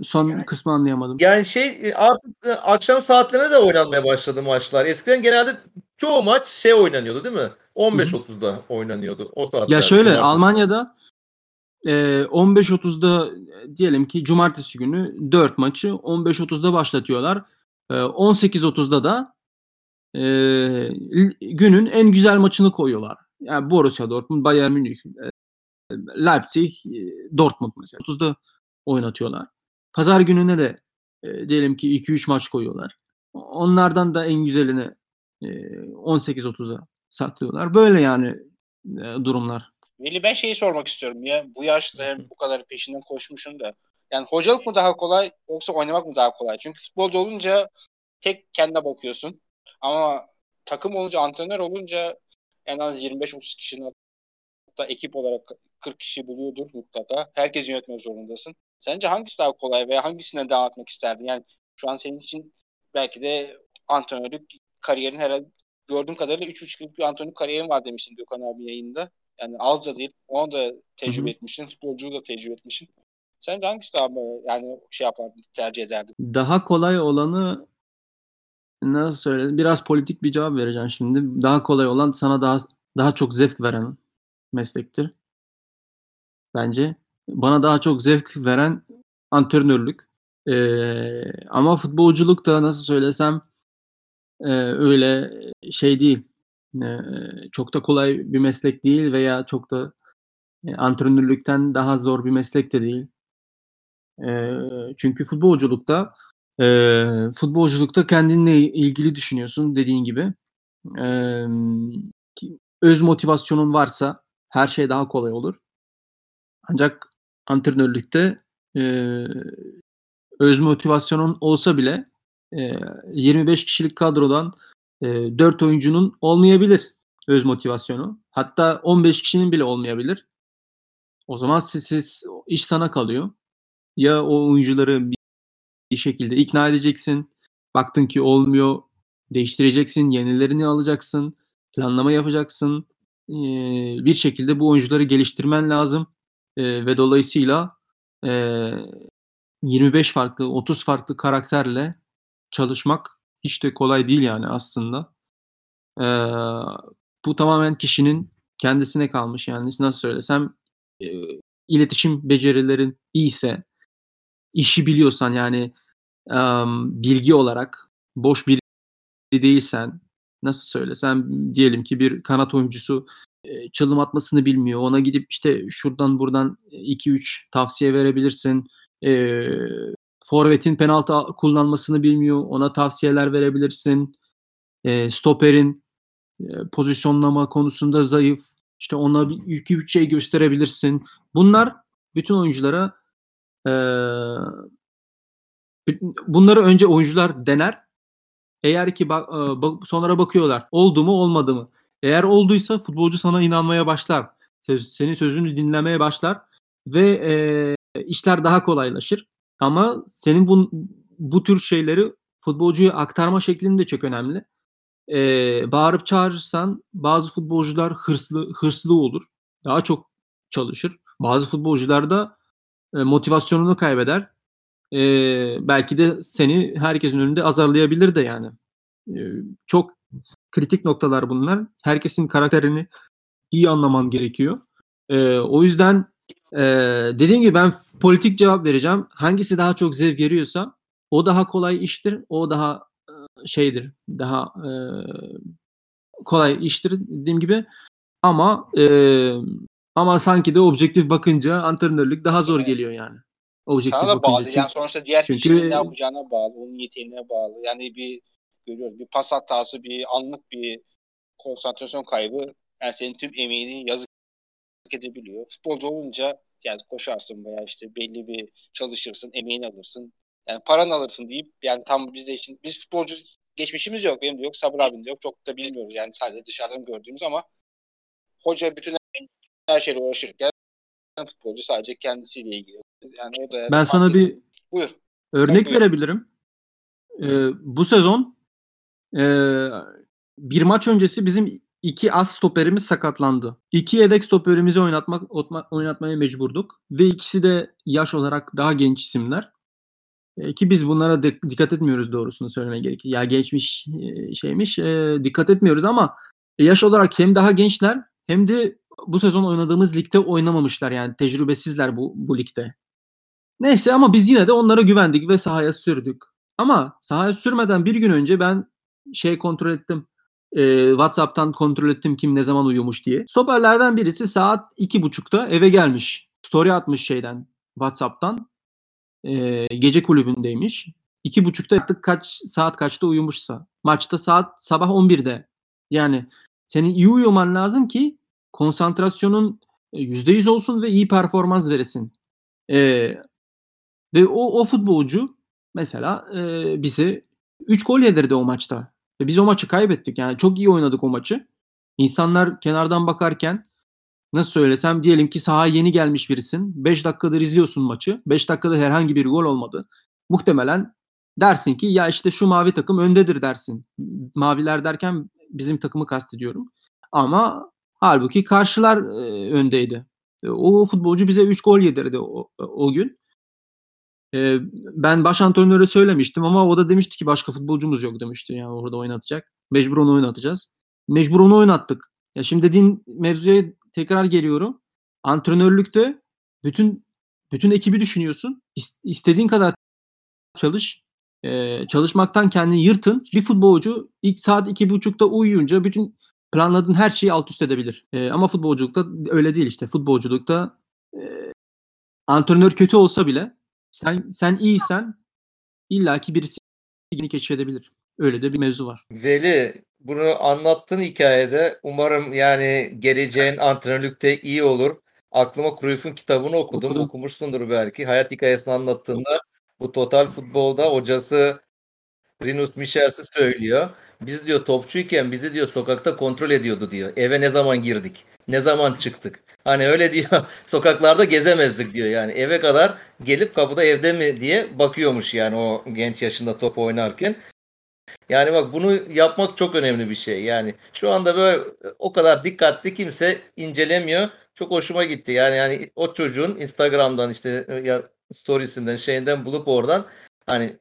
Son yani, kısmı anlayamadım. Yani şey artık akşam saatlerine de oynanmaya başladı maçlar. Eskiden genelde çoğu maç şey oynanıyordu değil mi? 15.30'da oynanıyordu o saatlerde. Ya şöyle artık. Almanya'da 15.30'da diyelim ki cumartesi günü 4 maçı 15.30'da başlatıyorlar. 18.30'da da günün en güzel maçını koyuyorlar. Yani Borussia Dortmund, Bayern Münih, Leipzig, Dortmund mesela 30'da oynatıyorlar. Pazar gününe de diyelim ki 2-3 maç koyuyorlar. Onlardan da en güzelini 18-30'a saklıyorlar. Böyle yani durumlar. Veli, ben şeyi sormak istiyorum ya. Bu yaşta hem bu kadar peşinden koşmuşsun da. Yani hocalık mı daha kolay yoksa oynamak mı daha kolay? Çünkü futbolcu olunca tek kendine bakıyorsun. Ama takım olunca, antrenör olunca en az 25-30 kişinin hatta ekip olarak 40 kişi buluyordur mutlaka. Herkes yönetmek zorundasın. Sence hangisi daha kolay veya hangisinden devam etmek isterdin? Yani şu an senin için belki de antrenörlük kariyerin herhalde gördüğüm kadarıyla 3,5 yıllık bir antrenörlük kariyerin var demiştin Gökhan abi yayında. Yani az da değil. Onu da tecrübe etmişsin. Futbolcuyu da tecrübe etmişsin. Sence hangisi daha yani şey yapardın, tercih ederdin? Daha kolay olanı nasıl söyledin? Biraz politik bir cevap vereceğim şimdi. Daha kolay olan sana daha çok zevk veren meslektir. Bence. Bana daha çok zevk veren antrenörlük. Ama futbolculuk da nasıl söylesem öyle şey değil. Çok da kolay bir meslek değil veya çok da antrenörlükten daha zor bir meslek de değil. Çünkü futbolculukta kendinle ilgili düşünüyorsun dediğin gibi. Öz motivasyonun varsa her şey daha kolay olur. Ancak antrenörlükte öz motivasyonun olsa bile 25 kişilik kadrodan 4 oyuncunun olmayabilir öz motivasyonu. Hatta 15 kişinin bile olmayabilir. O zaman iş sana kalıyor. Ya o oyuncuları bir şekilde ikna edeceksin. Baktın ki olmuyor. Değiştireceksin. Yenilerini alacaksın. Planlama yapacaksın. Bir şekilde bu oyuncuları geliştirmen lazım. Ve dolayısıyla 25 farklı, 30 farklı karakterle çalışmak hiç de kolay değil yani aslında. Bu tamamen kişinin kendisine kalmış. Yani nasıl söylesem iletişim becerilerin iyiyse, işi biliyorsan yani bilgi olarak boş biri değilsen, nasıl söylesem diyelim ki bir kanat oyuncusu çalım atmasını bilmiyor. Ona gidip işte şuradan buradan 2-3 tavsiye verebilirsin. Forvet'in penaltı kullanmasını bilmiyor. Ona tavsiyeler verebilirsin. Stoperin pozisyonlama konusunda zayıf. İşte ona 2-3 şey gösterebilirsin. Bunlar bütün oyunculara bunları önce oyuncular dener. Eğer ki sonra bakıyorlar. Oldu mu olmadı mı? Eğer olduysa futbolcu sana inanmaya başlar. Senin sözünü dinlemeye başlar. Ve işler daha kolaylaşır. Ama senin bu tür şeyleri futbolcuya aktarma şeklinde çok önemli. Bağırıp çağırırsan bazı futbolcular hırslı olur. Daha çok çalışır. Bazı futbolcular da motivasyonunu kaybeder. Belki de seni herkesin önünde azarlayabilir de yani. Çok kritik noktalar bunlar. Herkesin karakterini iyi anlaman gerekiyor. O yüzden dediğim gibi ben politik cevap vereceğim. Hangisi daha çok zevk veriyorsa o daha kolay iştir. O daha şeydir. Daha kolay iştir dediğim gibi. Ama sanki de objektif bakınca antrenörlük daha zor geliyor yani. objektif bakınca. Bağlı. Yani sonuçta diğer kişinin ne yapacağına bağlı, onun yeteneğine bağlı. Yani bir görüyoruz, bir pas hatası, bir anlık bir konsantrasyon kaybı, yani senin tüm emeğini yazık edebiliyor. Futbolcu olunca yani koşarsın veya işte belli bir çalışırsın, emeğini alırsın. Yani paran alırsın deyip, yani tam bizde için biz futbolcu geçmişimiz yok, benim de yok, Sabri abim de yok, çok da bilmiyoruz yani, sadece dışarıdan gördüğümüz, ama hoca bütün her şeyle uğraşırken futbolcu sadece kendisiyle ilgili. Yani o da ben sana bir örnek verebilirim. Bu sezon bir maç öncesi bizim 2 as stoperimiz sakatlandı. 2 yedek stoperimizi oynatmaya mecburduk. Ve ikisi de yaş olarak daha genç isimler. Ki biz bunlara dikkat etmiyoruz, doğrusunu söylemeye gerekir. Ya gençmiş şeymiş, dikkat etmiyoruz, ama yaş olarak hem daha gençler hem de bu sezon oynadığımız ligde oynamamışlar. Yani tecrübesizler bu ligde. Neyse, ama biz yine de onlara güvendik ve sahaya sürdük. Ama sahaya sürmeden bir gün önce ben kontrol ettim. WhatsApp'tan kontrol ettim kim ne zaman uyumuş diye. Stoperlerden birisi saat 2.30'da eve gelmiş. Story atmış WhatsApp'tan. Gece kulübündeymiş. 2.30'da artık kaçta uyumuşsa. Maçta saat sabah 11'de. Yani senin iyi uyuman lazım ki konsantrasyonun %100 olsun ve iyi performans veresin. Ve o futbolcu mesela bize 3 gol yedirdi o maçta. Ve biz o maçı kaybettik. Yani çok iyi oynadık o maçı. İnsanlar kenardan bakarken, nasıl söylesem, diyelim ki sahaya yeni gelmiş birisin. 5 dakikadır izliyorsun maçı. 5 dakikada herhangi bir gol olmadı. Muhtemelen dersin ki ya işte şu mavi takım öndedir dersin. Maviler derken bizim takımı kastediyorum. Ama halbuki karşılar öndeydi. O futbolcu bize 3 gol yedirdi o gün. Ben baş antrenöre söylemiştim ama o da demişti ki başka futbolcumuz yok demişti. Yani orada oynatacak. Mecbur onu oynatacağız. Mecbur onu oynattık. Ya şimdi dediğin mevzuya tekrar geliyorum. Antrenörlükte bütün ekibi düşünüyorsun. İstediğin kadar çalış. Çalışmaktan kendini yırtın. Bir futbolcu ilk saat 2.30'da uyuyunca bütün planladığın her şeyi alt üst edebilir. Ama futbolculukta öyle değil işte. Futbolculukta antrenör kötü olsa bile sen iyisen illaki birisi seni keşfedebilir. Öyle de bir mevzu var. Veli, bunu anlattığın hikayede umarım yani geleceğin antrenörlükte iyi olur. Aklıma Cruyff'un kitabını okudum. Okumuşsundur belki. Hayat hikayesini anlattığında bu Total Futbol'da hocası Rinus Michels'i söylüyor. Biz diyor topçuyken bizi diyor sokakta kontrol ediyordu diyor. Eve ne zaman girdik? Ne zaman çıktık? Hani öyle diyor. Sokaklarda gezemezdik diyor. Yani eve kadar gelip kapıda evde mi diye bakıyormuş yani o genç yaşında top oynarken. Yani bak, bunu yapmak çok önemli bir şey. Yani şu anda böyle o kadar dikkatli kimse incelemiyor. Çok hoşuma gitti. Yani o çocuğun Instagram'dan işte ya storiesinden şeyinden bulup oradan hani.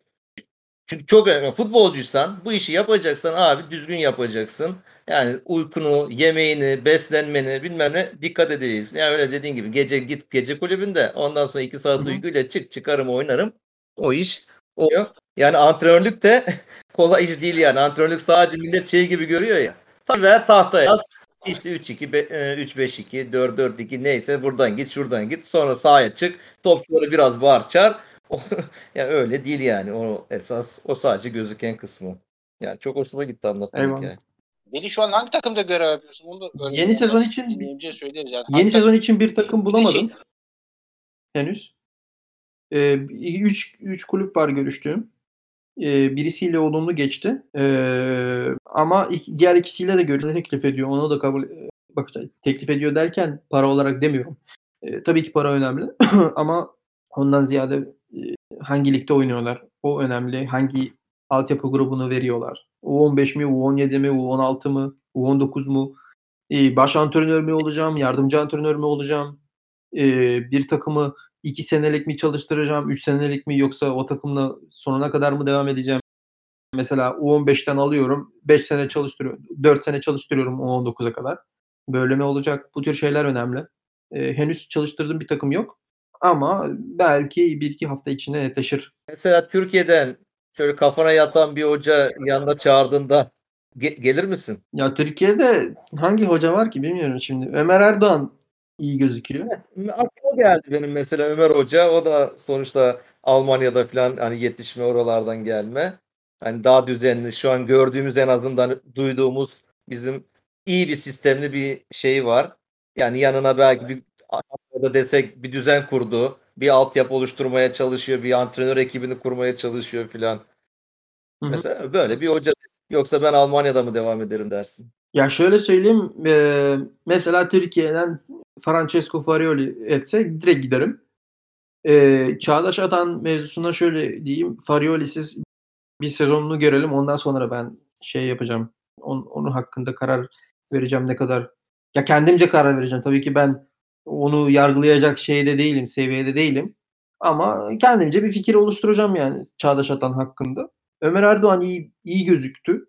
Çünkü çok önemli. Futbolcuysan bu işi yapacaksan abi düzgün yapacaksın. Yani uykunu, yemeğini, beslenmeni bilmem ne dikkat edeceğiz. Yani öyle dediğin gibi gece git gece kulübünde ondan sonra 2 saat uykuyla çıkarım oynarım. O iş oluyor. Yani antrenörlük de kolay iş değil yani. Antrenörlük sadece millet şey gibi görüyor ya. Ver tahtaya yaz. İşte 3-2, 3-5-2, 4-4-2 neyse buradan git şuradan git. Sonra sahaya çık. Topçuları biraz bağır çağır. Yani öyle değil yani. O esas o sadece gözüken kısmı. Yani çok hoşuma gitti anlatmak yani. Veli, şu an hangi takımda görev yapıyorsun? Onu da yeni sezon için yeni sezon için bir takım bulamadım. Henüz. 3 kulüp var görüştüğüm. Birisiyle olumlu geçti. Ama diğer ikisiyle de görüşme teklif ediyor. Ona da kabul bakacağım. Teklif ediyor derken para olarak demiyorum. Tabii ki para önemli ama ondan ziyade hangi ligde oynuyorlar? O önemli. Hangi altyapı grubunu veriyorlar? U15 mi? U17 mi? U16 mı? U19 mu? Baş antrenör mü olacağım? Yardımcı antrenör mü olacağım? Bir takımı 2 senelik mi çalıştıracağım? 3 senelik mi? Yoksa o takımla sonuna kadar mı devam edeceğim? Mesela U15'ten alıyorum. 5 sene çalıştırıyorum. 4 sene çalıştırıyorum U19'a kadar. Böyle mi olacak? Bu tür şeyler önemli. Henüz çalıştırdığım bir takım yok. Ama belki 1-2 hafta içinde netleşir. Mesela Türkiye'den şöyle kafana yatan bir hoca yanına çağırdığında gelir misin? Ya Türkiye'de hangi hoca var ki bilmiyorum şimdi. Ömer Erdoğan iyi gözüküyor. Aklıma geldi benim mesela Ömer Hoca. O da sonuçta Almanya'da falan hani yetişme, oralardan gelme. Hani daha düzenli, şu an gördüğümüz, en azından duyduğumuz, bizim iyi bir sistemli bir şey var. Yani yanına belki bir da desek bir düzen kurdu. Bir altyapı oluşturmaya çalışıyor. Bir antrenör ekibini kurmaya çalışıyor filan. Mesela böyle bir hoca. Yoksa ben Almanya'da mı devam ederim dersin? Ya şöyle söyleyeyim. Mesela Türkiye'den Francesco Farioli etse direkt giderim. Çağdaş Atan mevzusuna şöyle diyeyim. Farioli'siz bir sezonunu görelim. Ondan sonra ben şey yapacağım. Onun hakkında karar vereceğim ne kadar. Ya kendimce karar vereceğim. Tabii ki ben onu yargılayacak şeyde değilim, seviyede değilim. Ama kendimce bir fikir oluşturacağım yani Çağdaş Atan hakkında. Ömer Erdoğan iyi gözüktü.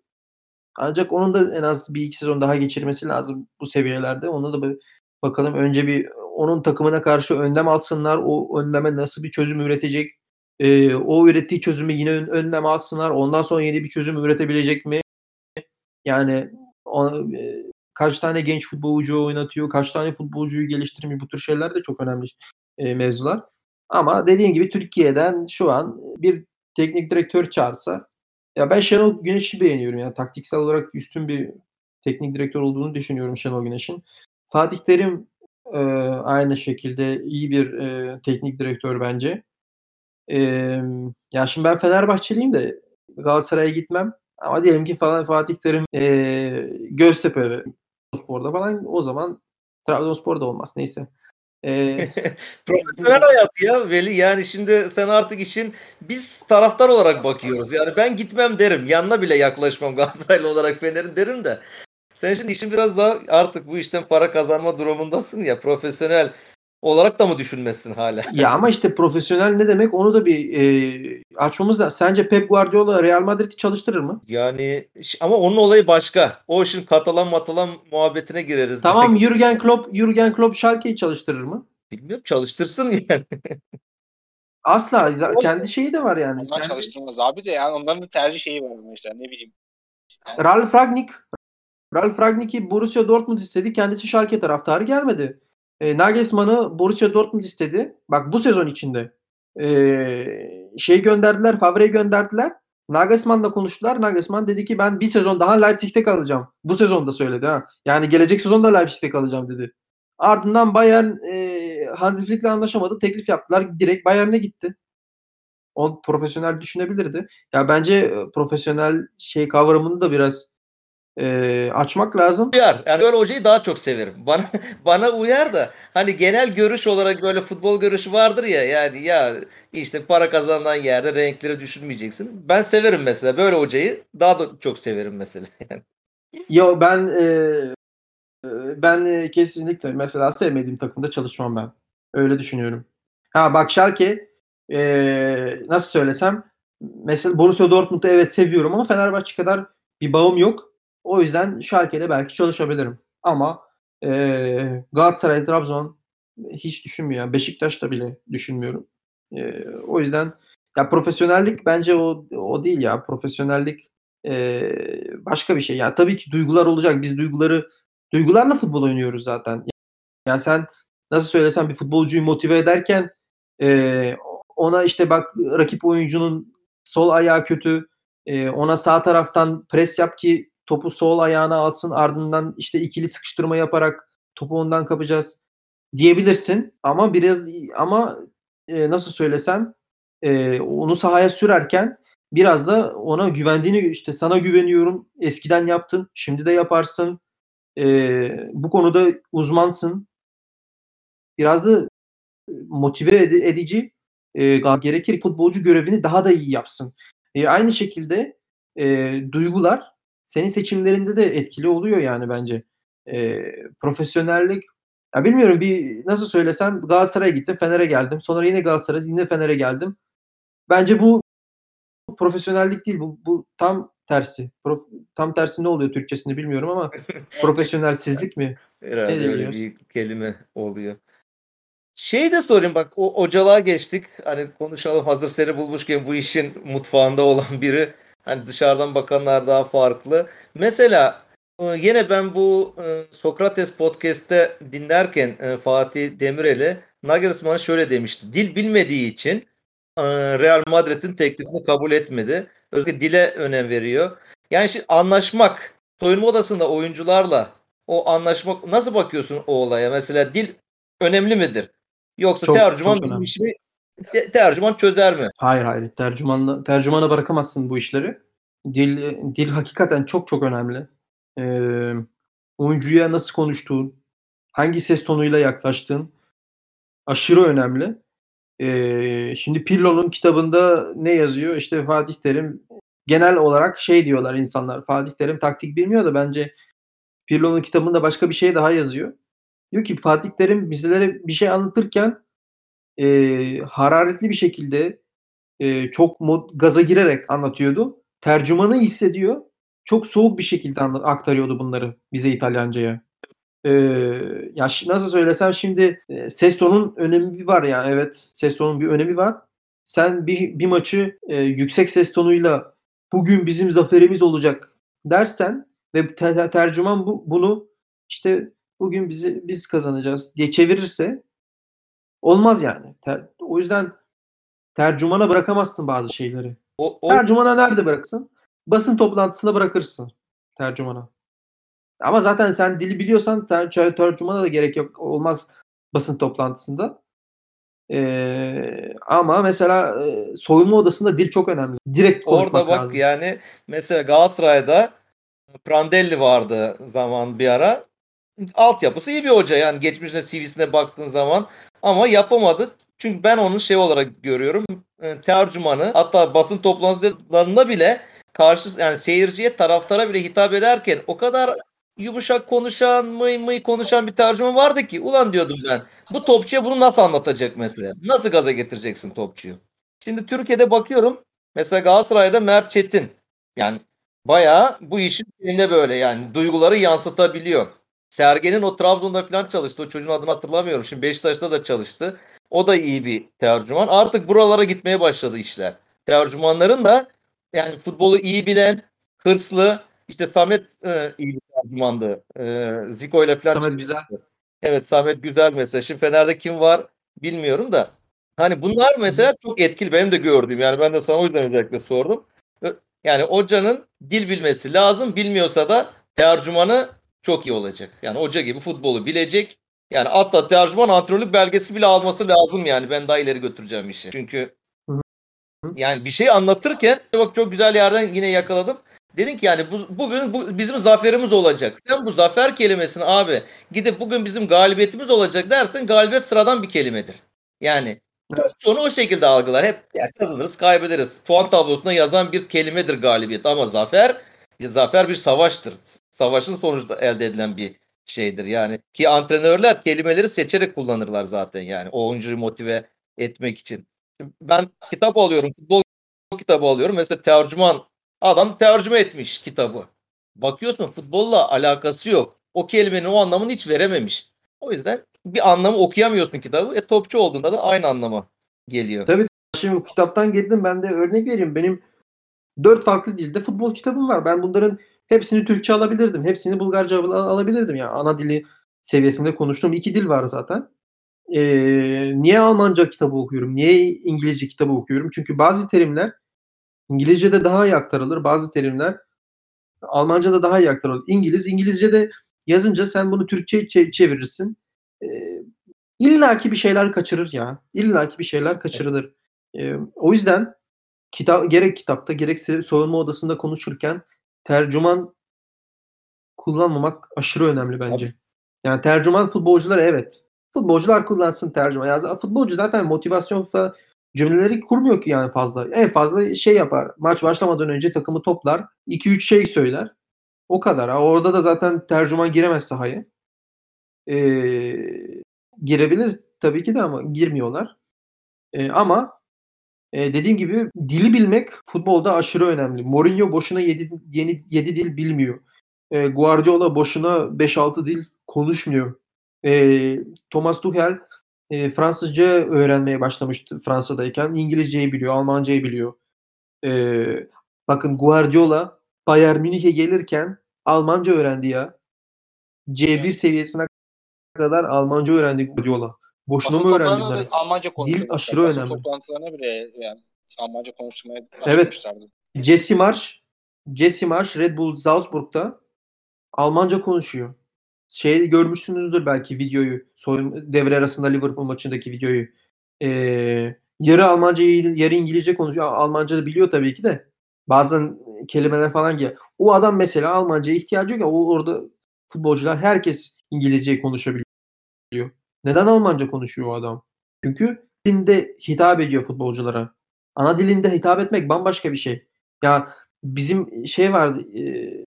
Ancak onun da en az bir iki sezon daha geçirmesi lazım bu seviyelerde. Ona da bakalım, önce bir onun takımına karşı önlem alsınlar. O önleme nasıl bir çözüm üretecek? O ürettiği çözümü yine önlem alsınlar. Ondan sonra yeni bir çözüm üretebilecek mi? Yani kaç tane genç futbolcu oynatıyor? Kaç tane futbolcuyu geliştirmiyor? Bu tür şeyler de çok önemli mevzular. Ama dediğim gibi Türkiye'den şu an bir teknik direktör çağırsa, ya ben Şenol Güneş'i beğeniyorum. Yani taktiksel olarak üstün bir teknik direktör olduğunu düşünüyorum Şenol Güneş'in. Fatih Terim aynı şekilde iyi bir teknik direktör bence. Ya şimdi ben Fenerbahçeliyim de Galatasaray'a gitmem. Ama diyelim ki falan Fatih Terim Göztepe ve Trabzonspor'da falan, o zaman Trabzonspor'da olmaz. Neyse. Profesyonel hayatı ya Veli, yani şimdi sen artık işin, biz taraftar olarak bakıyoruz. Yani ben gitmem derim. Yanına bile yaklaşmam Galatasaraylı olarak, Fener'in derim de. Sen şimdi işin biraz daha artık bu işten para kazanma durumundasın ya, profesyonel olarak da mı düşünmezsin hala? Ya ama işte profesyonel ne demek, onu da bir açmamız lazım. Sence Pep Guardiola Real Madrid'i çalıştırır mı? Yani ama onun olayı başka. O işin Katalan muhabbetine gireriz. Tamam, belki. Jürgen Klopp Schalke'yi çalıştırır mı? Bilmiyorum, çalıştırsın yani. Asla. Kendi şeyi de var yani. Onlar kendi çalıştırmaz abi de, yani onların da tercih şeyi var mesela, ne bileyim. Yani Ralf Rangnick'i Borussia Dortmund istedi. Kendisi Schalke taraftarı, gelmedi. Nagelsmann'ı Borussia Dortmund istedi. Bak bu sezon içinde gönderdiler, Favre'yi gönderdiler. Nagelsmann'la konuştular. Nagelsmann dedi ki ben bir sezon daha Leipzig'te kalacağım. Bu sezonda söyledi ha. Yani gelecek sezonda Leipzig'te kalacağım dedi. Ardından Bayern Hansi Flick'le anlaşamadı. Teklif yaptılar. Direkt Bayern'e gitti. O profesyonel düşünebilirdi. Ya bence profesyonel şey kavramını da biraz açmak lazım. Uyar. Yani böyle hocayı daha çok severim. Bana uyar da, hani genel görüş olarak böyle futbol görüşü vardır ya, yani ya işte para kazanılan yerde renkleri düşünmeyeceksin. Ben severim mesela. Böyle hocayı daha da çok severim mesela. Yo ben kesinlikle mesela sevmediğim takımda çalışmam ben. Öyle düşünüyorum. Ha bak Schalke nasıl söylesem mesela Borussia Dortmund'u evet seviyorum ama Fenerbahçe kadar bir bağım yok. O yüzden Schalke'de belki çalışabilirim. Ama Galatasaray, Trabzon hiç düşünmüyorum. Beşiktaş'ta bile düşünmüyorum. O yüzden ya profesyonellik bence o değil ya. Profesyonellik başka bir şey. Ya tabii ki duygular olacak. Biz duygularla futbol oynuyoruz zaten. Yani sen nasıl söylesen bir futbolcuyu motive ederken ona işte bak rakip oyuncunun sol ayağı kötü. Ona sağ taraftan pres yap ki topu sol ayağına alsın, ardından işte ikili sıkıştırma yaparak topu ondan kapacağız diyebilirsin. Ama nasıl söylesem onu sahaya sürerken biraz da ona güvendiğini, işte sana güveniyorum, eskiden yaptın, şimdi de yaparsın. Bu konuda uzmansın. Biraz da motive edici gerekir. Futbolcu görevini daha da iyi yapsın. Aynı şekilde duygular senin seçimlerinde de etkili oluyor yani bence. Profesyonellik, ya bilmiyorum, bir nasıl söylesem Galatasaray'a gittim, Fener'e geldim. Sonra yine Galatasaray'a, yine Fener'e geldim. Bence bu profesyonellik değil. Bu tam tersi. Tam tersi ne oluyor Türkçesini bilmiyorum ama profesyonelsizlik mi? Herhalde öyle bir kelime oluyor. Şey de sorayım, bak o ocalığa geçtik. Hani konuşalım, hazır seni bulmuşken bu işin mutfağında olan biri. Hani dışarıdan bakanlar daha farklı. Mesela Yine ben bu Sokrates podcast'te dinlerken Fatih Demirel'e Nagelsmann şöyle demişti. Dil bilmediği için Real Madrid'in teklifini kabul etmedi. Özellikle dile önem veriyor. Yani şimdi anlaşmak, soyunma odasında oyuncularla o anlaşmak, nasıl bakıyorsun o olaya? Mesela dil önemli midir? Yoksa çok, tercüman çok işi tercüman çözer mi? Hayır. Tercümana bırakamazsın bu işleri. Dil hakikaten çok çok önemli. Oyuncuya nasıl konuştuğun, hangi ses tonuyla yaklaştığın aşırı önemli. Şimdi Pirlo'nun kitabında ne yazıyor? İşte Fatih Terim genel olarak şey diyorlar insanlar. Fatih Terim taktik bilmiyor da bence Pirlo'nun kitabında başka bir şey daha yazıyor. Diyor ki Fatih Terim bizlere bir şey anlatırken hararetli bir şekilde çok gaza girerek anlatıyordu. Tercümanı hissediyor. Çok soğuk bir şekilde aktarıyordu bunları bize İtalyanca'ya. Ya nasıl söylesem şimdi ses tonunun önemi var yani, evet ses tonunun bir önemi var. Sen bir maçı yüksek ses tonuyla bugün bizim zaferimiz olacak dersen ve tercüman bunu işte bugün biz kazanacağız diye çevirirse olmaz yani. O yüzden tercümana bırakamazsın bazı şeyleri. Tercümana nerede bıraksın? Basın toplantısına bırakırsın tercümana. Ama zaten sen dili biliyorsan tercümana da gerek yok. Olmaz basın toplantısında. Ama mesela soyunma odasında dil çok önemli. Direkt konuşmak lazım. Orada bak yani mesela Galatasaray'da Prandelli vardı zaman bir ara. Altyapısı iyi bir hoca yani, geçmişine CV'sine baktığın zaman, ama yapamadı. Çünkü ben onun şey olarak görüyorum. Tercümanı hatta basın toplantılarında bile karşı yani seyirciye, taraftara bile hitap ederken o kadar yumuşak konuşan, mıy konuşan bir tercüman vardı ki ulan diyordum ben. Bu topçuya bunu nasıl anlatacak mesela? Nasıl gaza getireceksin topçuyu? Şimdi Türkiye'de bakıyorum mesela Galatasaray'da Mert Çetin yani bayağı bu işin içinde böyle yani duyguları yansıtabiliyor. Sergen'in o Trabzon'da falan çalıştı. O çocuğun adını hatırlamıyorum. Şimdi Beşiktaş'ta da çalıştı. O da iyi bir tercüman. Artık buralara gitmeye başladı işler. Tercümanların da yani futbolu iyi bilen, hırslı, işte Samet iyi bir tercümandı. Zico ile falan. Samet Güzel. Evet, Samet Güzel mesela. Şimdi Fener'de kim var bilmiyorum da. Hani bunlar mesela çok etkili. Benim de gördüğüm. Yani ben de sana o yüzden özellikle sordum. Yani hocanın dil bilmesi lazım. Bilmiyorsa da tercümanı çok iyi olacak. Yani hoca gibi futbolu bilecek. Yani hatta tercüman antrenörlük belgesi bile alması lazım yani. Ben daha ileri götüreceğim işi. Çünkü yani bir şey anlatırken bak çok güzel yerden yine yakaladım. Dedin ki yani bugün bizim zaferimiz olacak. Sen bu zafer kelimesini abi gidip bugün bizim galibiyetimiz olacak dersin. Galibiyet sıradan bir kelimedir. Yani sonu o şekilde algılar. Hep yani kazanırız, kaybederiz. Puan tablosuna yazan bir kelimedir galibiyet, ama zafer bir savaştır. Savaşın sonucunda elde edilen bir şeydir. Yani ki antrenörler kelimeleri seçerek kullanırlar zaten yani o oyuncuyu motive etmek için. Ben kitap alıyorum, futbol kitabı alıyorum. Mesela tercüman, adam tercüme etmiş kitabı. Bakıyorsun futbolla alakası yok. O kelimenin o anlamını hiç verememiş. O yüzden bir anlamı okuyamıyorsun kitabı. Topçu olduğunda da aynı anlama geliyor. Tabii şimdi kitaptan girdim, ben de örnek vereyim. Benim 4 farklı dilde futbol kitabım var. Ben bunların hepsini Türkçe alabilirdim. Hepsini Bulgarca alabilirdim. Yani ana dili seviyesinde konuştuğum 2 dil var zaten. Niye Almanca kitabı okuyorum? Niye İngilizce kitabı okuyorum? Çünkü bazı terimler İngilizce'de daha iyi aktarılır. Bazı terimler Almanca'da daha iyi aktarılır. İngilizce'de yazınca sen bunu Türkçe'ye çevirirsin. İllaki bir şeyler kaçırır ya. İllaki bir şeyler kaçırılır. O yüzden gerek kitapta gerek soyunma odasında konuşurken tercüman kullanmamak aşırı önemli bence. Yani tercüman futbolculara evet. Futbolcular kullansın tercüman. Yani futbolcu zaten motivasyon cümleleri kurmuyor ki yani fazla. En fazla şey yapar. Maç başlamadan önce takımı toplar. 2-3 şey söyler. O kadar. Orada da zaten tercüman giremez sahaya. Girebilir tabii ki de ama girmiyorlar. Ama dediğim gibi dili bilmek futbolda aşırı önemli. Mourinho boşuna 7 dil bilmiyor. Guardiola boşuna 5-6 dil konuşmuyor. Thomas Tuchel Fransızca öğrenmeye başlamıştı Fransa'dayken. İngilizceyi biliyor, Almancayı biliyor. Bakın Guardiola Bayern Münih'e gelirken Almanca öğrendi ya. C1 seviyesine kadar Almanca öğrendik Guardiola. Boşuna mı öğrendiler? Almanca konuşuyor. Dil aşırı önemli. Toplantılarına bile yani Almanca konuşmaya başlamışlardı. Evet. Jesse Marsch Red Bull Salzburg'da Almanca konuşuyor. Şey görmüşsünüzdür belki videoyu. Devre arasında Liverpool maçındaki videoyu. Yarı Almanca, yarı İngilizce konuşuyor. Almanca da biliyor tabii ki de. Bazen kelimeler falan geliyor. O adam mesela Almanca'ya ihtiyacı yok ya. Orada futbolcular herkes İngilizceyi konuşabiliyor. Neden Almanca konuşuyor o adam? Çünkü dilinde hitap ediyor futbolculara. Ana dilinde hitap etmek bambaşka bir şey. Ya bizim şey vardı,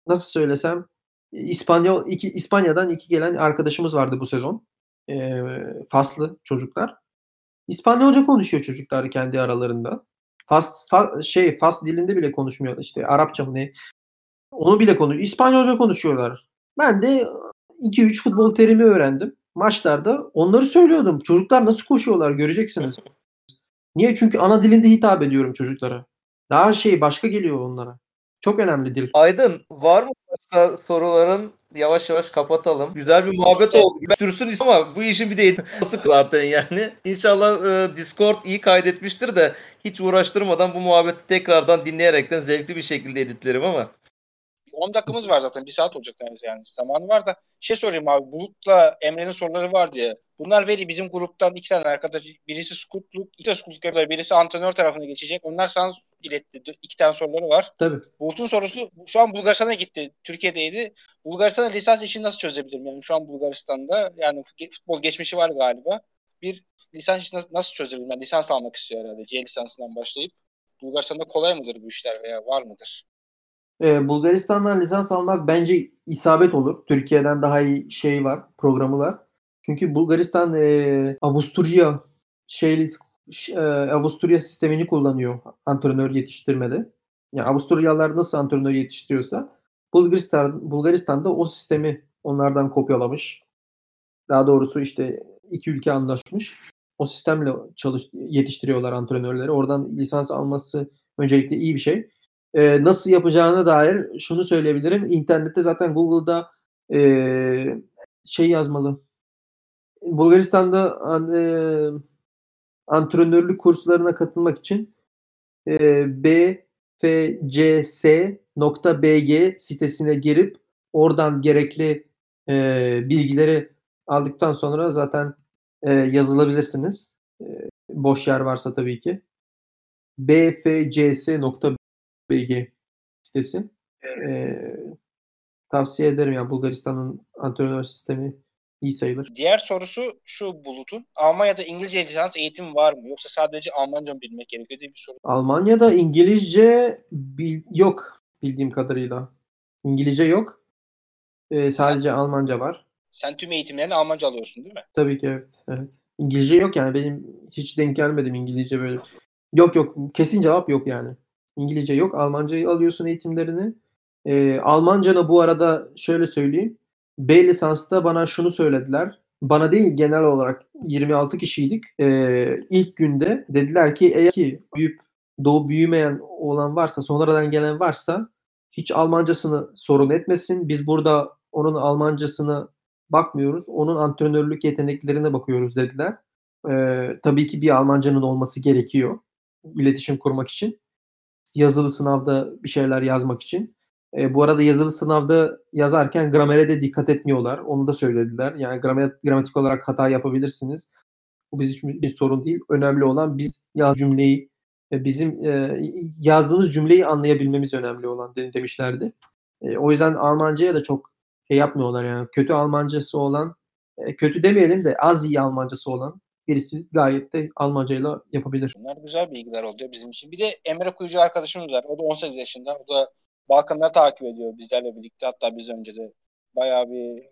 nasıl söylesem, İspanya'dan iki gelen arkadaşımız vardı bu sezon. Faslı çocuklar. İspanyolca konuşuyor çocuklar kendi aralarında. Fas dilinde bile konuşmuyor. İşte Arapça mı ne? Onu bile konuşuyor. İspanyolca konuşuyorlar. Ben de 2-3 futbol terimi öğrendim. Maçlarda onları söylüyordum. Çocuklar nasıl koşuyorlar göreceksiniz. Niye? Çünkü ana dilinde hitap ediyorum çocuklara. Daha başka geliyor onlara. Çok önemli dil. Aydın, var mı başka soruların? Yavaş yavaş kapatalım. Güzel bir muhabbet oldu. Sürsün ama bu işin bir de nasıl zaten yani. İnşallah Discord iyi kaydetmiştir de hiç uğraştırmadan bu muhabbeti tekrardan dinleyerekten zevkli bir şekilde editlerim ama. 10 dakikamız var zaten. 1 saat olacak yani. Zamanı var da. Sorayım abi. Bulut'la Emre'nin soruları var diye. Bunlar Veli bizim gruptan 2 tane arkadaş. Birisi Skutluk yapıyor. Birisi antrenör tarafına geçecek. Onlar sana iletti. 2 tane soruları var. Tabii. Bulut'un sorusu şu an Bulgaristan'a gitti. Türkiye'deydi. Bulgaristan'a lisans işini nasıl çözebilirim? Yani şu an Bulgaristan'da yani futbol geçmişi var galiba. Bir lisans işini nasıl çözebilirim? Yani lisans almak istiyor herhalde. C lisansından başlayıp. Bulgaristan'da kolay mıdır bu işler veya var mıdır? Bulgaristan'dan lisans almak bence isabet olur. Türkiye'den daha iyi var, programı var. Çünkü Bulgaristan Avusturya sistemini kullanıyor antrenör yetiştirmede. Yani Avusturyalılar nasıl antrenör yetiştiriyorsa Bulgaristan'da o sistemi onlardan kopyalamış. Daha doğrusu işte iki ülke anlaşmış. O sistemle yetiştiriyorlar antrenörleri. Oradan lisans alması öncelikle iyi bir şey. Nasıl yapacağına dair şunu söyleyebilirim. İnternette zaten Google'da yazmalı. Bulgaristan'da antrenörlük kurslarına katılmak için bfcs.bg sitesine girip oradan gerekli bilgileri aldıktan sonra zaten yazılabilirsiniz. Boş yer varsa tabii ki. bfcs.bg bilgi sitesi. Tavsiye ederim ya. Bulgaristan'ın antrenör sistemi iyi sayılır. Diğer sorusu şu Bulut'un. Almanya'da İngilizce lisans eğitimi var mı? Yoksa sadece Almanca mı bilmek gerekiyor diye bir soru. Almanya'da İngilizce yok bildiğim kadarıyla. İngilizce yok. Sadece Almanca var. Sen tüm eğitimlerini Almanca alıyorsun değil mi? Tabii ki evet. İngilizce yok yani. Benim hiç denk gelmedim İngilizce böyle. Yok. Kesin cevap yok yani. İngilizce yok. Almancayı alıyorsun eğitimlerini. Almancana bu arada şöyle söyleyeyim. B lisansta bana şunu söylediler. Bana değil genel olarak 26 kişiydik. İlk günde dediler ki eğer ki doğup büyümeyen olan varsa sonradan gelen varsa hiç Almancasını sorun etmesin. Biz burada onun Almancasına bakmıyoruz. Onun antrenörlük yeteneklerine bakıyoruz dediler. Tabii ki bir Almancanın olması gerekiyor. İletişim kurmak için. Yazılı sınavda bir şeyler yazmak için. Bu arada yazılı sınavda yazarken gramere de dikkat etmiyorlar. Onu da söylediler. Yani gramatik olarak hata yapabilirsiniz. Bu bizim için bir sorun değil. Önemli olan biz yazdığınız cümleyi anlayabilmemiz önemli olan demişlerdi. O yüzden Almanca'ya da çok yapmıyorlar yani. Kötü Almancası olan, kötü demeyelim de az iyi Almancası olan birisi gayet de Almancayla yapabilir. Bunlar güzel bilgiler oldu bizim için. Bir de Emre Kuyucu arkadaşımız var. O da 18 yaşında. O da Balkanları takip ediyor bizlerle birlikte. Hatta biz önce de bayağı bir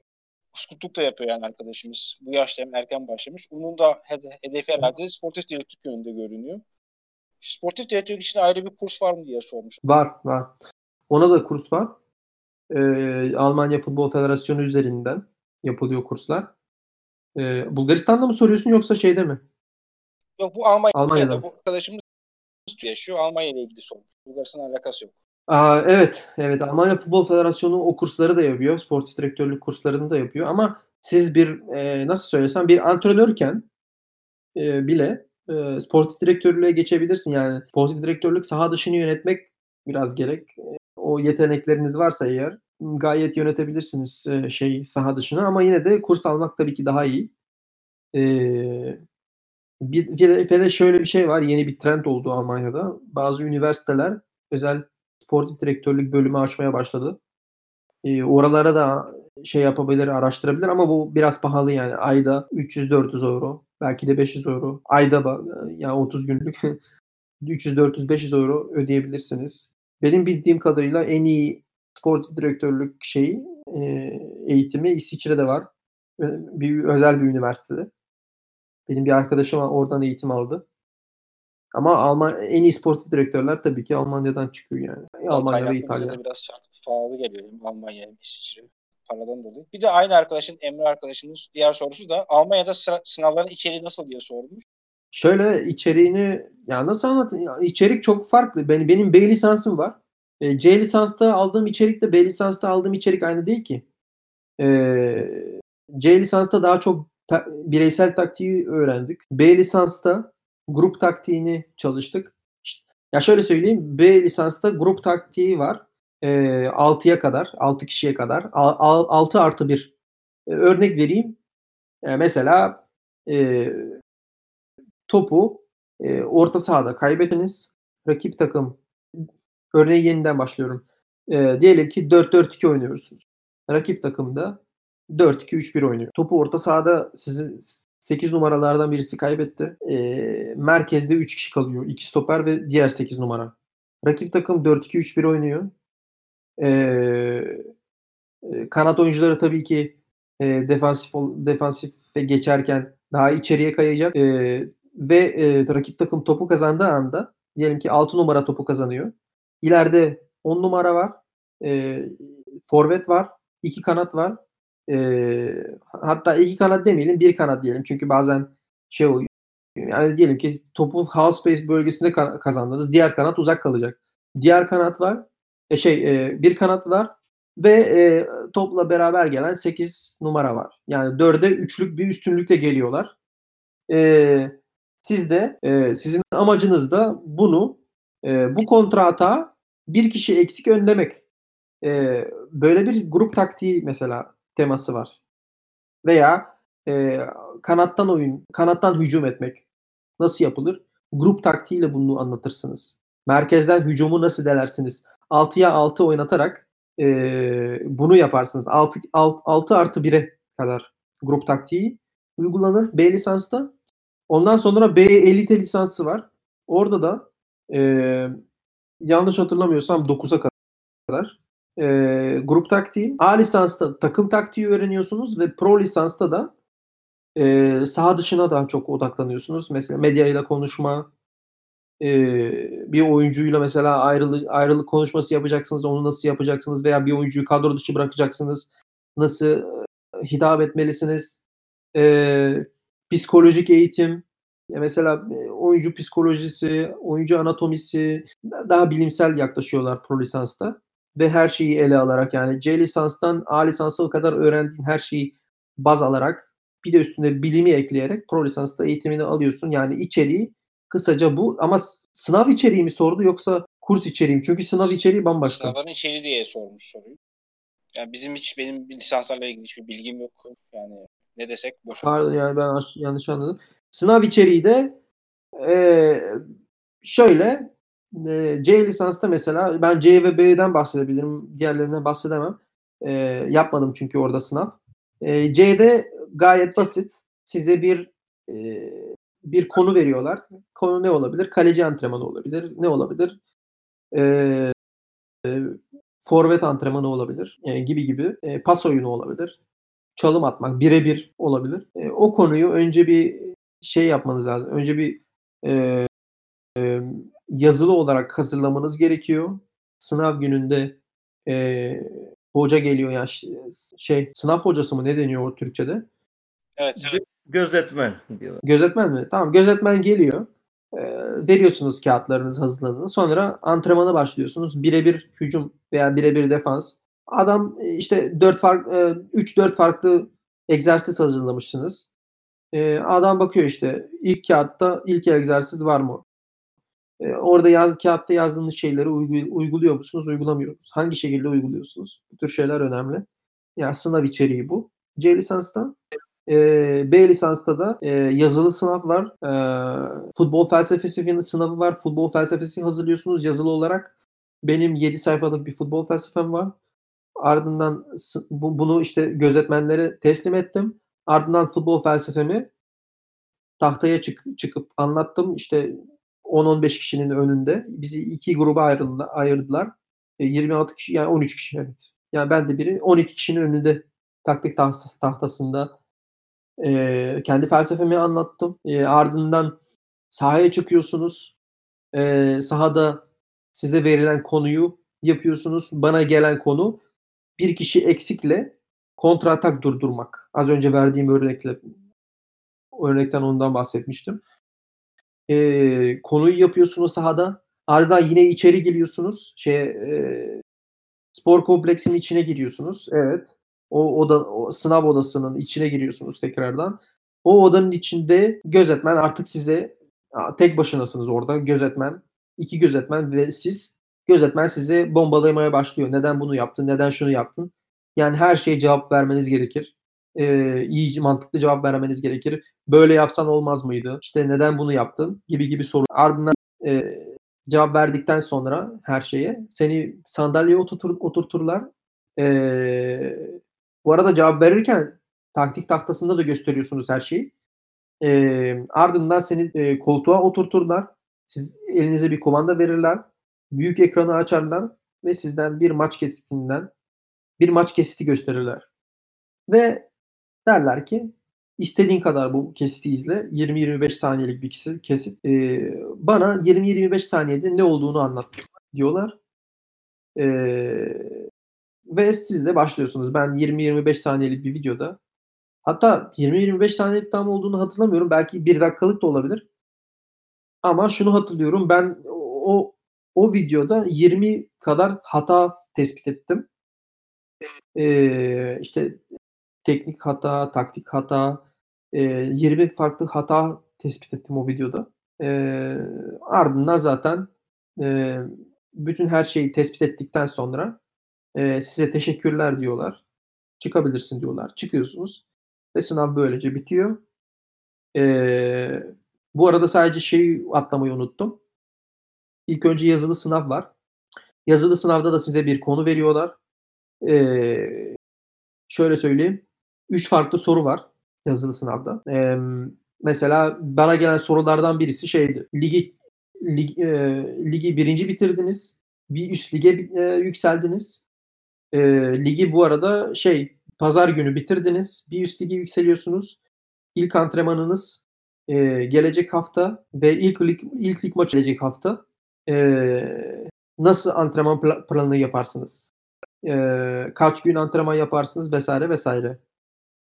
uskutluk da yapıyor yani arkadaşımız. Bu yaşta hem erken başlamış. Onun da hedefi herhalde sportif direktörlük yönünde görünüyor. Sportif direktörlük için ayrı bir kurs var mı diye sormuş. Var. Ona da kurs var. Almanya Futbol Federasyonu üzerinden yapılıyor kurslar. Bulgaristan'da mı soruyorsun yoksa şeyde mi? Yok bu Almanya'da. Bu arkadaşımız yaşıyor. Almanya ile ilgili sormuş. Bulgaristan'la alakası yok. Evet. Almanya Futbol Federasyonu o kursları da yapıyor. Sportif direktörlük kurslarını da yapıyor. Ama siz bir nasıl söylesem bir antrenörken bile sportif direktörlüğe geçebilirsin. Yani sportif direktörlük saha dışını yönetmek biraz gerek. O yetenekleriniz varsa eğer gayet yönetebilirsiniz saha dışına. Ama yine de kurs almak tabii ki daha iyi. Bir de şöyle bir şey var. Yeni bir trend oldu Almanya'da. Bazı üniversiteler özel sportif direktörlük bölümü açmaya başladı. Oralara da yapabilir, araştırabilir ama bu biraz pahalı yani. Ayda 300-400 euro. Belki de 500 euro. Ayda yani 30 günlük 300-400-500 euro ödeyebilirsiniz. Benim bildiğim kadarıyla en iyi sportif direktörlük eğitimi İsviçre'de var. Özel bir üniversitede. Benim bir arkadaşım oradan eğitim aldı. Ama en iyi sportif direktörler tabii ki Almanya'dan çıkıyor yani. Almanya ve İtalya'da biraz pahalı geliyor. Almanya, İsviçre paradan dolayı. Bir de aynı Emre arkadaşımın diğer sorusu da Almanya'da sınavların içeriği nasıl diye sormuş. Şöyle içeriğini ya nasıl anlatayım? İçerik çok farklı. Benim B lisansım var. C lisansta aldığım içerikle B lisansta aldığım içerik aynı değil ki. C lisansta daha çok bireysel taktiği öğrendik. B lisansta grup taktiğini çalıştık. Ya şöyle söyleyeyim. B lisansta grup taktiği var. 6'ya kadar, 6 kişiye kadar. 6+1. Örnek vereyim. Mesela topu orta sahada kaybediniz. Rakip takım. Örneği yeniden başlıyorum. Diyelim ki 4-4-2 oynuyorsunuz. Rakip takım da 4-2-3-1 oynuyor. Topu orta sahada sizin 8 numaralardan birisi kaybetti. Merkezde 3 kişi kalıyor. 2 stoper ve diğer 8 numara. Rakip takım 4-2-3-1 oynuyor. Kanat oyuncuları tabii ki defansife geçerken daha içeriye kayacak. Ve rakip takım topu kazandığı anda diyelim ki 6 numara topu kazanıyor. İleride 10 numara var. Forvet var. 2 kanat var. Hatta 2 kanat demeyelim, 1 kanat diyelim. Çünkü bazen oluyor. Yani diyelim ki topu half space bölgesinde kazandınız. Diğer kanat uzak kalacak. Diğer kanat var. 1 kanat var ve topla beraber gelen 8 numara var. Yani 4'e 3'lük bir üstünlükle geliyorlar. Sizin amacınız da bu kontrata bir kişi eksik önlemek. Böyle bir grup taktiği mesela teması var. Veya kanattan hücum etmek nasıl yapılır? Grup taktiğiyle bunu anlatırsınız. Merkezden hücumu nasıl delersiniz? 6'ya 6 oynatarak bunu yaparsınız. 6+1'e kadar grup taktiği uygulanır B lisansta. Ondan sonra B elite lisansı var. Orada da yanlış hatırlamıyorsam 9'a kadar grup taktiği. A lisansta takım taktiği öğreniyorsunuz ve pro lisansta da saha dışına daha çok odaklanıyorsunuz. Mesela medyayla konuşma, bir oyuncuyla mesela ayrılık konuşması yapacaksınız. Onu nasıl yapacaksınız veya bir oyuncuyu kadro dışı bırakacaksınız. Nasıl hitap etmelisiniz. Psikolojik eğitim. Ya mesela oyuncu psikolojisi, oyuncu anatomisi daha bilimsel yaklaşıyorlar pro lisansta. Ve her şeyi ele alarak yani C lisanstan A lisansa kadar öğrendiğin her şeyi baz alarak bir de üstüne bilimi ekleyerek pro lisansta eğitimini alıyorsun. Yani içeriği kısaca bu ama sınav içeriği mi sordu yoksa kurs içeriği mi? Çünkü sınav içeriği bambaşka. Sınavların içeriği diye sormuş soruyu. Yani benim lisanslarla ilgili hiçbir bilgim yok. Yani ne desek boş. Pardon yani ben yanlış anladım. Sınav içeriği de C lisansta mesela ben C ve B'den bahsedebilirim. Diğerlerinden bahsedemem. Yapmadım çünkü orada sınav. C'de gayet basit. Size bir konu veriyorlar. Konu ne olabilir? Kaleci antrenmanı olabilir. Ne olabilir? Forvet antrenmanı olabilir. Gibi. Pas oyunu olabilir. Çalım atmak birebir olabilir. O konuyu önce bir yapmanız lazım. Önce bir yazılı olarak hazırlamanız gerekiyor. Sınav gününde hoca geliyor. Yani sınav hocası mı? Ne deniyor o Türkçe'de? Evet. Gözetmen diyorlar. Gözetmen mi? Tamam. Gözetmen geliyor. veriyorsunuz kağıtlarınızı, hazırladığınız. Sonra antrenmana başlıyorsunuz. Birebir hücum veya birebir defans. Adam işte 3-4 farklı egzersiz hazırlamışsınız. Adam bakıyor işte ilk kağıtta ilk egzersiz var mı? Orada kağıtta yazdığınız şeyleri uyguluyor musunuz, uygulamıyor musunuz? Hangi şekilde uyguluyorsunuz? Bu tür şeyler önemli. Yani sınav içeriği bu. C lisansta. B lisansta da yazılı sınav var. Futbol felsefesi sınavı var. Futbol felsefesini hazırlıyorsunuz yazılı olarak. Benim 7 sayfalık bir futbol felsefem var. Ardından bunu işte gözetmenlere teslim ettim. Ardından futbol felsefemi tahtaya çıkıp anlattım. İşte 10-15 kişinin önünde. Bizi iki gruba ayırdılar. 26 kişi, yani 13 kişi, evet. Yani ben de biri. 12 kişinin önünde taktik tahtasında kendi felsefemi anlattım. Ardından sahaya çıkıyorsunuz. Sahada size verilen konuyu yapıyorsunuz. Bana gelen konu bir kişi eksikle kontratak durdurmak. Az önce verdiğim örnekten ondan bahsetmiştim. Konuyu yapıyorsunuz sahada. Ardından yine içeri giriyorsunuz. Spor kompleksinin içine giriyorsunuz. Evet. O sınav odasının içine giriyorsunuz tekrardan. O odanın içinde gözetmen artık size tek başınasınız orada. Gözetmen, iki gözetmen ve siz. Gözetmen size bombalamaya başlıyor. Neden bunu yaptın? Neden şunu yaptın? Yani her şeye cevap vermeniz gerekir. İyi, mantıklı cevap vermeniz gerekir. Böyle yapsan olmaz mıydı? İşte neden bunu yaptın? Gibi soru. Ardından cevap verdikten sonra her şeye seni sandalyeye oturturlar. Bu arada cevap verirken taktik tahtasında da gösteriyorsunuz her şeyi. Ardından seni koltuğa oturturlar. Siz elinize bir kumanda verirler. Büyük ekranı açarlar ve sizden bir maç kesiti gösterirler. Ve derler ki istediğin kadar bu kesiti izle. 20-25 saniyelik bir kesit. Bana 20-25 saniyede ne olduğunu anlat diyorlar. Ve siz de başlıyorsunuz. Ben 20-25 saniyelik bir videoda, hatta 20-25 saniyelik tam olduğunu hatırlamıyorum. Belki 1 dakikalık da olabilir. Ama şunu hatırlıyorum. Ben o videoda 20 kadar hata tespit ettim. İşte teknik hata, taktik hata, 20 farklı hata tespit ettim o videoda. Ardından zaten bütün her şeyi tespit ettikten sonra size teşekkürler diyorlar. Çıkabilirsin diyorlar. Çıkıyorsunuz. Ve sınav böylece bitiyor. Bu arada sadece şeyi atlamayı unuttum. İlk önce yazılı sınav var. Yazılı sınavda da size bir konu veriyorlar. Şöyle söyleyeyim. 3 farklı soru var yazılı sınavda. Mesela bana gelen sorulardan birisi şeydi. Ligi birinci bitirdiniz. Bir üst lige yükseldiniz. Ligi bu arada pazar günü bitirdiniz. Bir üst lige yükseliyorsunuz. İlk antrenmanınız gelecek hafta ve ilk lig maçı gelecek hafta. Nasıl antrenman planını yaparsınız? Kaç gün antrenman yaparsınız vesaire vesaire.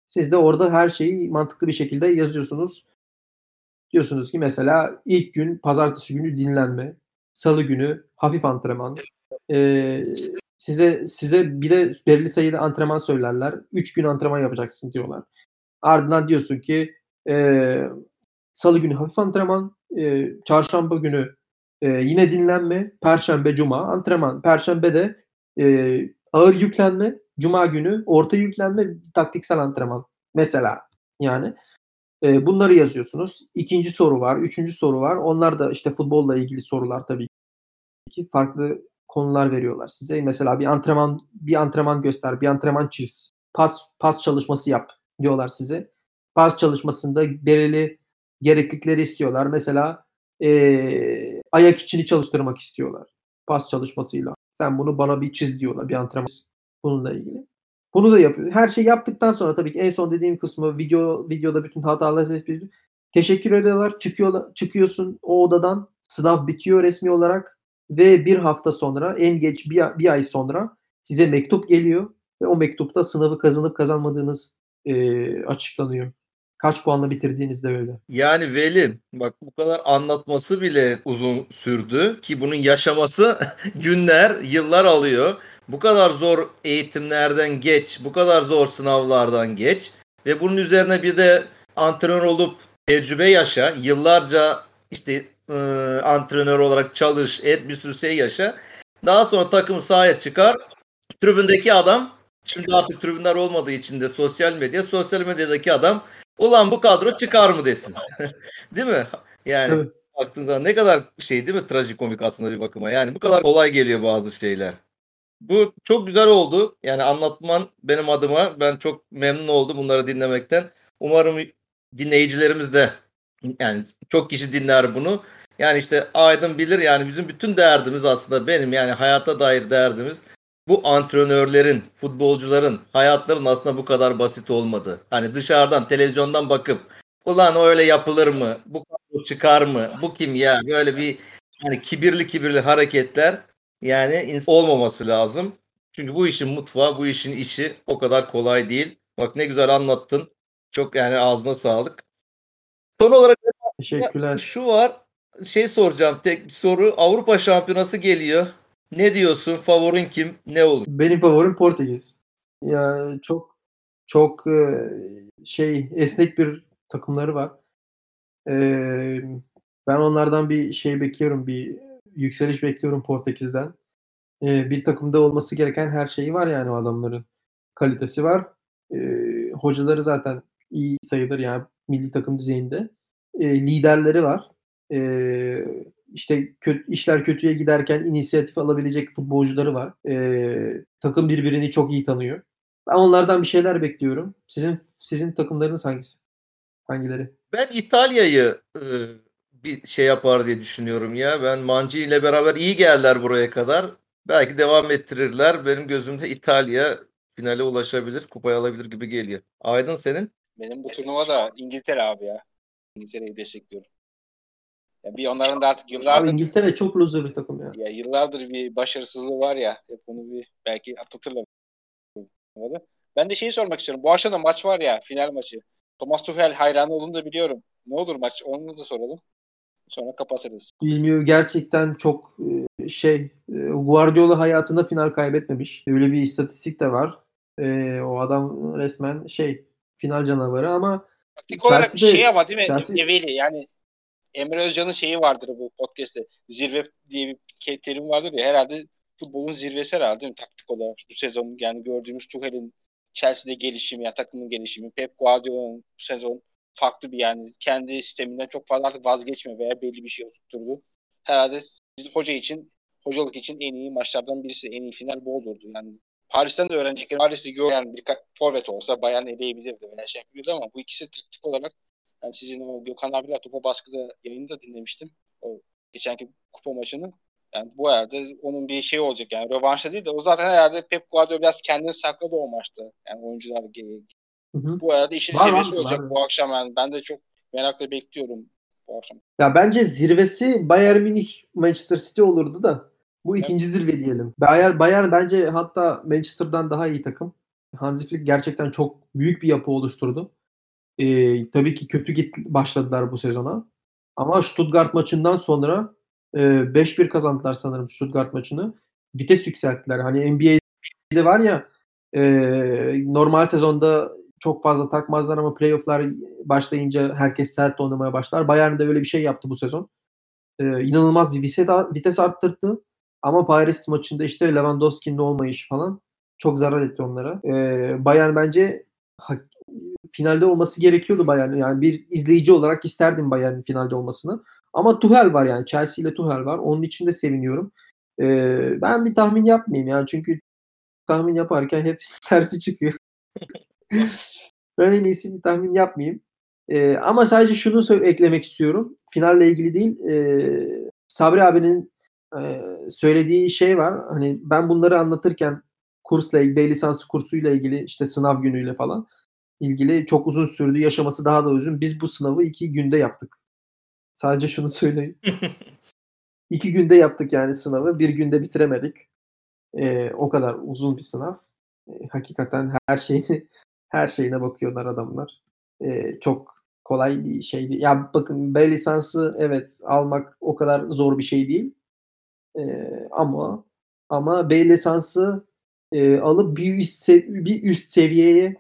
Siz de orada her şeyi mantıklı bir şekilde yazıyorsunuz. Diyorsunuz ki mesela ilk gün pazartesi günü dinlenme, salı günü hafif antrenman. Size bir de belirli sayıda antrenman söylerler. 3 gün antrenman yapacaksın diyorlar. Ardından diyorsun ki salı günü hafif antrenman, çarşamba günü yine dinlenme, perşembe, cuma antrenman. Perşembe de ağır yüklenme, cuma günü orta yüklenme, taktiksel antrenman. Mesela yani bunları yazıyorsunuz. 2. soru var, 3. soru var. Onlar da işte futbolla ilgili sorular tabii ki. Farklı konular veriyorlar size. Mesela bir antrenman göster, bir antrenman çiz. Pas çalışması yap diyorlar size. Pas çalışmasında belirli gereklilikleri istiyorlar. Mesela ayak içini çalıştırmak istiyorlar pas çalışmasıyla. Sen bunu bana bir çiz diyorlar, bir antrenman bununla ilgili. Bunu da yapıyor. Her şey yaptıktan sonra tabii ki en son dediğim kısmı videoda bütün hataları tespit ediyor. Teşekkür ediyorlar. Çıkıyorsun o odadan. Sınav bitiyor resmi olarak ve bir hafta sonra, en geç bir ay sonra size mektup geliyor ve o mektupta sınavı kazanıp kazanmadığınız açıklanıyor. Kaç puanla bitirdiğiniz de öyle. Yani Veli bak bu kadar anlatması bile uzun sürdü ki bunun yaşaması günler, yıllar alıyor. Bu kadar zor eğitimlerden geç, bu kadar zor sınavlardan geç ve bunun üzerine bir de antrenör olup tecrübe yaşa, yıllarca işte antrenör olarak çalış, et bir sürü şey yaşa. Daha sonra takım sahaya çıkar. Tribündeki adam, şimdi artık tribünler olmadığı için de sosyal medyadaki adam ulan bu kadro çıkar mı desin. Değil mi? Yani evet. Baktığınızda ne kadar şey değil mi? Trajikomik aslında bir bakıma. Yani bu kadar kolay geliyor bazı şeyler. Bu çok güzel oldu. Yani anlatman benim adıma. Ben çok memnun oldum bunları dinlemekten. Umarım dinleyicilerimiz de yani çok kişi dinler bunu. Yani işte Aydın bilir yani bizim bütün derdimiz aslında benim yani hayata dair derdimiz bu antrenörlerin, futbolcuların hayatlarının aslında bu kadar basit olmadı. Hani dışarıdan, televizyondan bakıp ulan öyle yapılır mı? Bu çıkar mı? Bu kim ya? Böyle bir hani kibirli hareketler yani olmaması lazım. Çünkü bu işin mutfağı, bu işin işi o kadar kolay değil. Bak ne güzel anlattın. Çok yani ağzına sağlık. Son olarak teşekkürler. Şu var. Şey soracağım. Tek soru Avrupa Şampiyonası geliyor. Ne diyorsun? Favorin kim? Ne olur? Benim favorim Portekiz. Yani çok çok şey esnek bir takımları var. Ben onlardan bir şey bekliyorum. Bir yükseliş bekliyorum Portekiz'den. Bir takımda olması gereken her şeyi var yani o adamların. Kalitesi var. Hocaları zaten iyi sayılır yani milli takım düzeyinde. Liderleri var. İşte işler kötüye giderken inisiyatif alabilecek futbolcuları var. Takım birbirini çok iyi tanıyor. Ben onlardan bir şeyler bekliyorum. Sizin takımlarınız hangisi? Hangileri? Ben İtalya'yı bir şey yapar diye düşünüyorum ya. Ben Mancini ile beraber iyi geldiler buraya kadar. Belki devam ettirirler. Benim gözümde İtalya finale ulaşabilir, kupayı alabilir gibi geliyor. Aydın senin? Benim bu turnuva da İngiltere abi ya. İngiltere'yi destekliyorum. Ya bir onların da artık yıllardır... Abi İngiltere çok loser bir takım ya. Ya yıllardır bir başarısızlığı var ya. Hep onu bir belki atlatırlar. Ben de şeyi sormak istiyorum. Bu akşam da maç var ya. Final maçı. Thomas Tuchel hayranı olduğunu da biliyorum. Ne olur maç? Onu da soralım. Sonra kapatırız. Bilmiyorum. Gerçekten çok şey... Guardiola hayatında final kaybetmemiş. Öyle bir istatistik de var. O adam resmen şey... Final canavarı ama... Taktik olarak şey ama değil mi? Veli yani... Emre Özcan'ın şeyi vardır bu podcast'te. Zirve diye bir terim vardır ya. Herhalde futbolun zirvesi herhalde değil mi? Taktik olarak bu sezon yani gördüğümüz Tuchel'in Chelsea'de gelişimi, ya takımın gelişimi. Pep Guardiola'nın bu sezon farklı bir yani kendi sisteminden çok fazla artık vazgeçme veya belli bir şey oturtturdu. Herhalde hocalık için en iyi maçlardan birisi, en iyi final bu olurdu. Yani Paris'ten de öğrenecekler. Paris'te yani birkaç forvet olsa Bayern eleyebilirdi veya şey yapabilirdi ama bu ikisi taktik olarak yani sizin o Gökhan abiler topa baskıda yayını da dinlemiştim. O geçenki kupa maçını. Yani bu herhalde onun bir şeyi olacak. Yani rövanşta değil de o zaten herhalde Pep Guardiola biraz kendini sakladı o maçta. Yani oyuncular bu herhalde işin zirvesi olacak var. Bu akşam. Yani ben de çok merakla bekliyorum bu akşam. Ya bence zirvesi Bayern Münih Manchester City olurdu da bu ikinci zirve diyelim. Bayern bence hatta Manchester'dan daha iyi takım. Hansi Flick gerçekten çok büyük bir yapı oluşturdu. Tabii ki kötü başladılar bu sezona. Ama Stuttgart maçından sonra 5-1 kazandılar sanırım Stuttgart maçını. Vites yükselttiler. Hani NBA'de var ya normal sezonda çok fazla takmazlar ama playoff'lar başlayınca herkes sert oynamaya başlar. Bayern de öyle bir şey yaptı bu sezon. İnanılmaz bir vites arttırdı. Ama Paris maçında işte Lewandowski'nin olmayışı falan çok zarar etti onlara. Bayern bence finalde olması gerekiyordu Bayern'in. Yani bir izleyici olarak isterdim Bayern'in finalde olmasını. Ama Tuchel var yani. Chelsea ile Tuchel var. Onun için de seviniyorum. Ben bir tahmin yapmayayım yani. Çünkü tahmin yaparken hep tersi çıkıyor. Ben en iyisi bir tahmin yapmayayım. Ama sadece şunu eklemek istiyorum. Finalle ilgili değil. Sabri abinin söylediği şey var. Hani ben bunları anlatırken kursla, B lisansı kursuyla ilgili işte sınav günüyle falan ilgili çok uzun sürdü. Yaşaması daha da uzun. Biz bu sınavı 2 günde yaptık. Sadece şunu söyleyeyim. 2 günde yaptık yani sınavı. 1 günde bitiremedik. O kadar uzun bir sınav. Hakikaten her şeyine bakıyorlar adamlar. çok kolay bir şey değil. Ya bakın, B lisansı evet almak o kadar zor bir şey değil. Ama B lisansı alıp bir üst seviyeye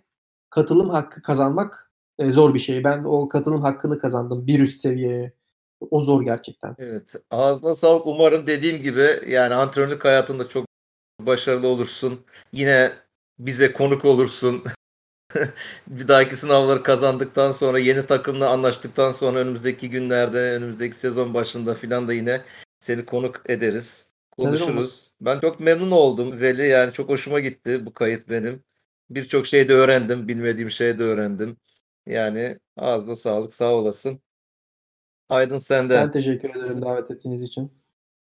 katılım hakkı kazanmak zor bir şey. Ben o katılım hakkını kazandım bir üst seviyeye. O zor gerçekten. Evet. Ağzına sağlık. Umarım dediğim gibi yani antrenörlük hayatında çok başarılı olursun. Yine bize konuk olursun. Bir dahaki sınavları kazandıktan sonra, yeni takımla anlaştıktan sonra önümüzdeki günlerde, önümüzdeki sezon başında filan da yine seni konuk ederiz. Konuşuruz. Ben çok memnun oldum Veli. Yani çok hoşuma gitti bu kayıt benim. Birçok şey de öğrendim. Bilmediğim şey de öğrendim. Yani ağzına sağlık. Sağ olasın. Aydın sen de. Ben teşekkür ederim davet ettiğiniz için.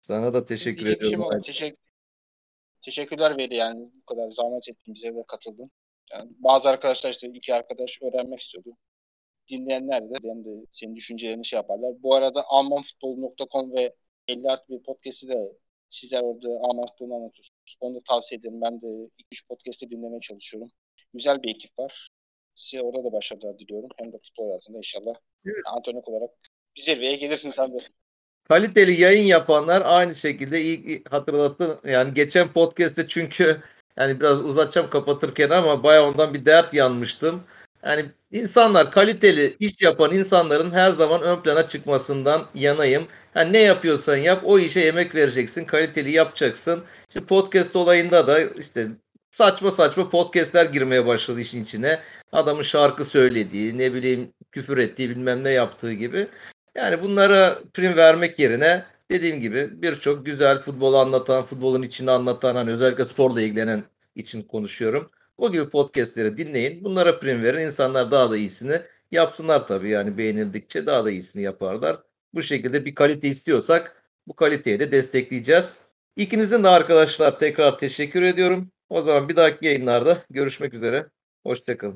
Sana da teşekkür ediyorum. Teşekkürler Veli, yani bu kadar zahmet ettin, bize de katıldın. Yani bazı arkadaşlar işte iki arkadaş öğrenmek istiyordu. Dinleyenler de benim de senin düşüncelerini şey yaparlar. Bu arada almanfutbol.com ve 50+1 podcast'i de sizler orada Alman futbolunu anlatıyorsunuz. Onu da tavsiye ederim. Ben de 2-3 podcast'i dinlemeye çalışıyorum. Güzel bir ekip var. Size orada da başarılar diliyorum. Hem de futbol hayatında inşallah. Evet. Antrenör olarak bir zirveye gelirsin sen de. Kaliteli yayın yapanlar aynı şekilde iyi hatırlattın. Yani geçen podcast'te çünkü yani biraz uzatacağım kapatırken ama bayağı ondan bir dert yanmıştım. Yani insanlar, kaliteli iş yapan insanların her zaman ön plana çıkmasından yanayım. Yani ne yapıyorsan yap, o işe emek vereceksin, kaliteli yapacaksın. İşte podcast olayında da işte saçma podcastler girmeye başladı işin içine. Adamın şarkı söylediği, ne bileyim küfür ettiği, bilmem ne yaptığı gibi. Yani bunlara prim vermek yerine dediğim gibi birçok güzel futbolu anlatan, futbolun içini anlatan, hani özellikle sporla ilgilenen için konuşuyorum. O gibi podcastleri dinleyin. Bunlara prim verin. İnsanlar daha da iyisini yapsınlar tabii. Yani beğenildikçe daha da iyisini yaparlar. Bu şekilde bir kalite istiyorsak bu kaliteyi de destekleyeceğiz. İkinizin de arkadaşlar tekrar teşekkür ediyorum. O zaman bir dahaki yayınlarda görüşmek üzere. Hoşça kalın.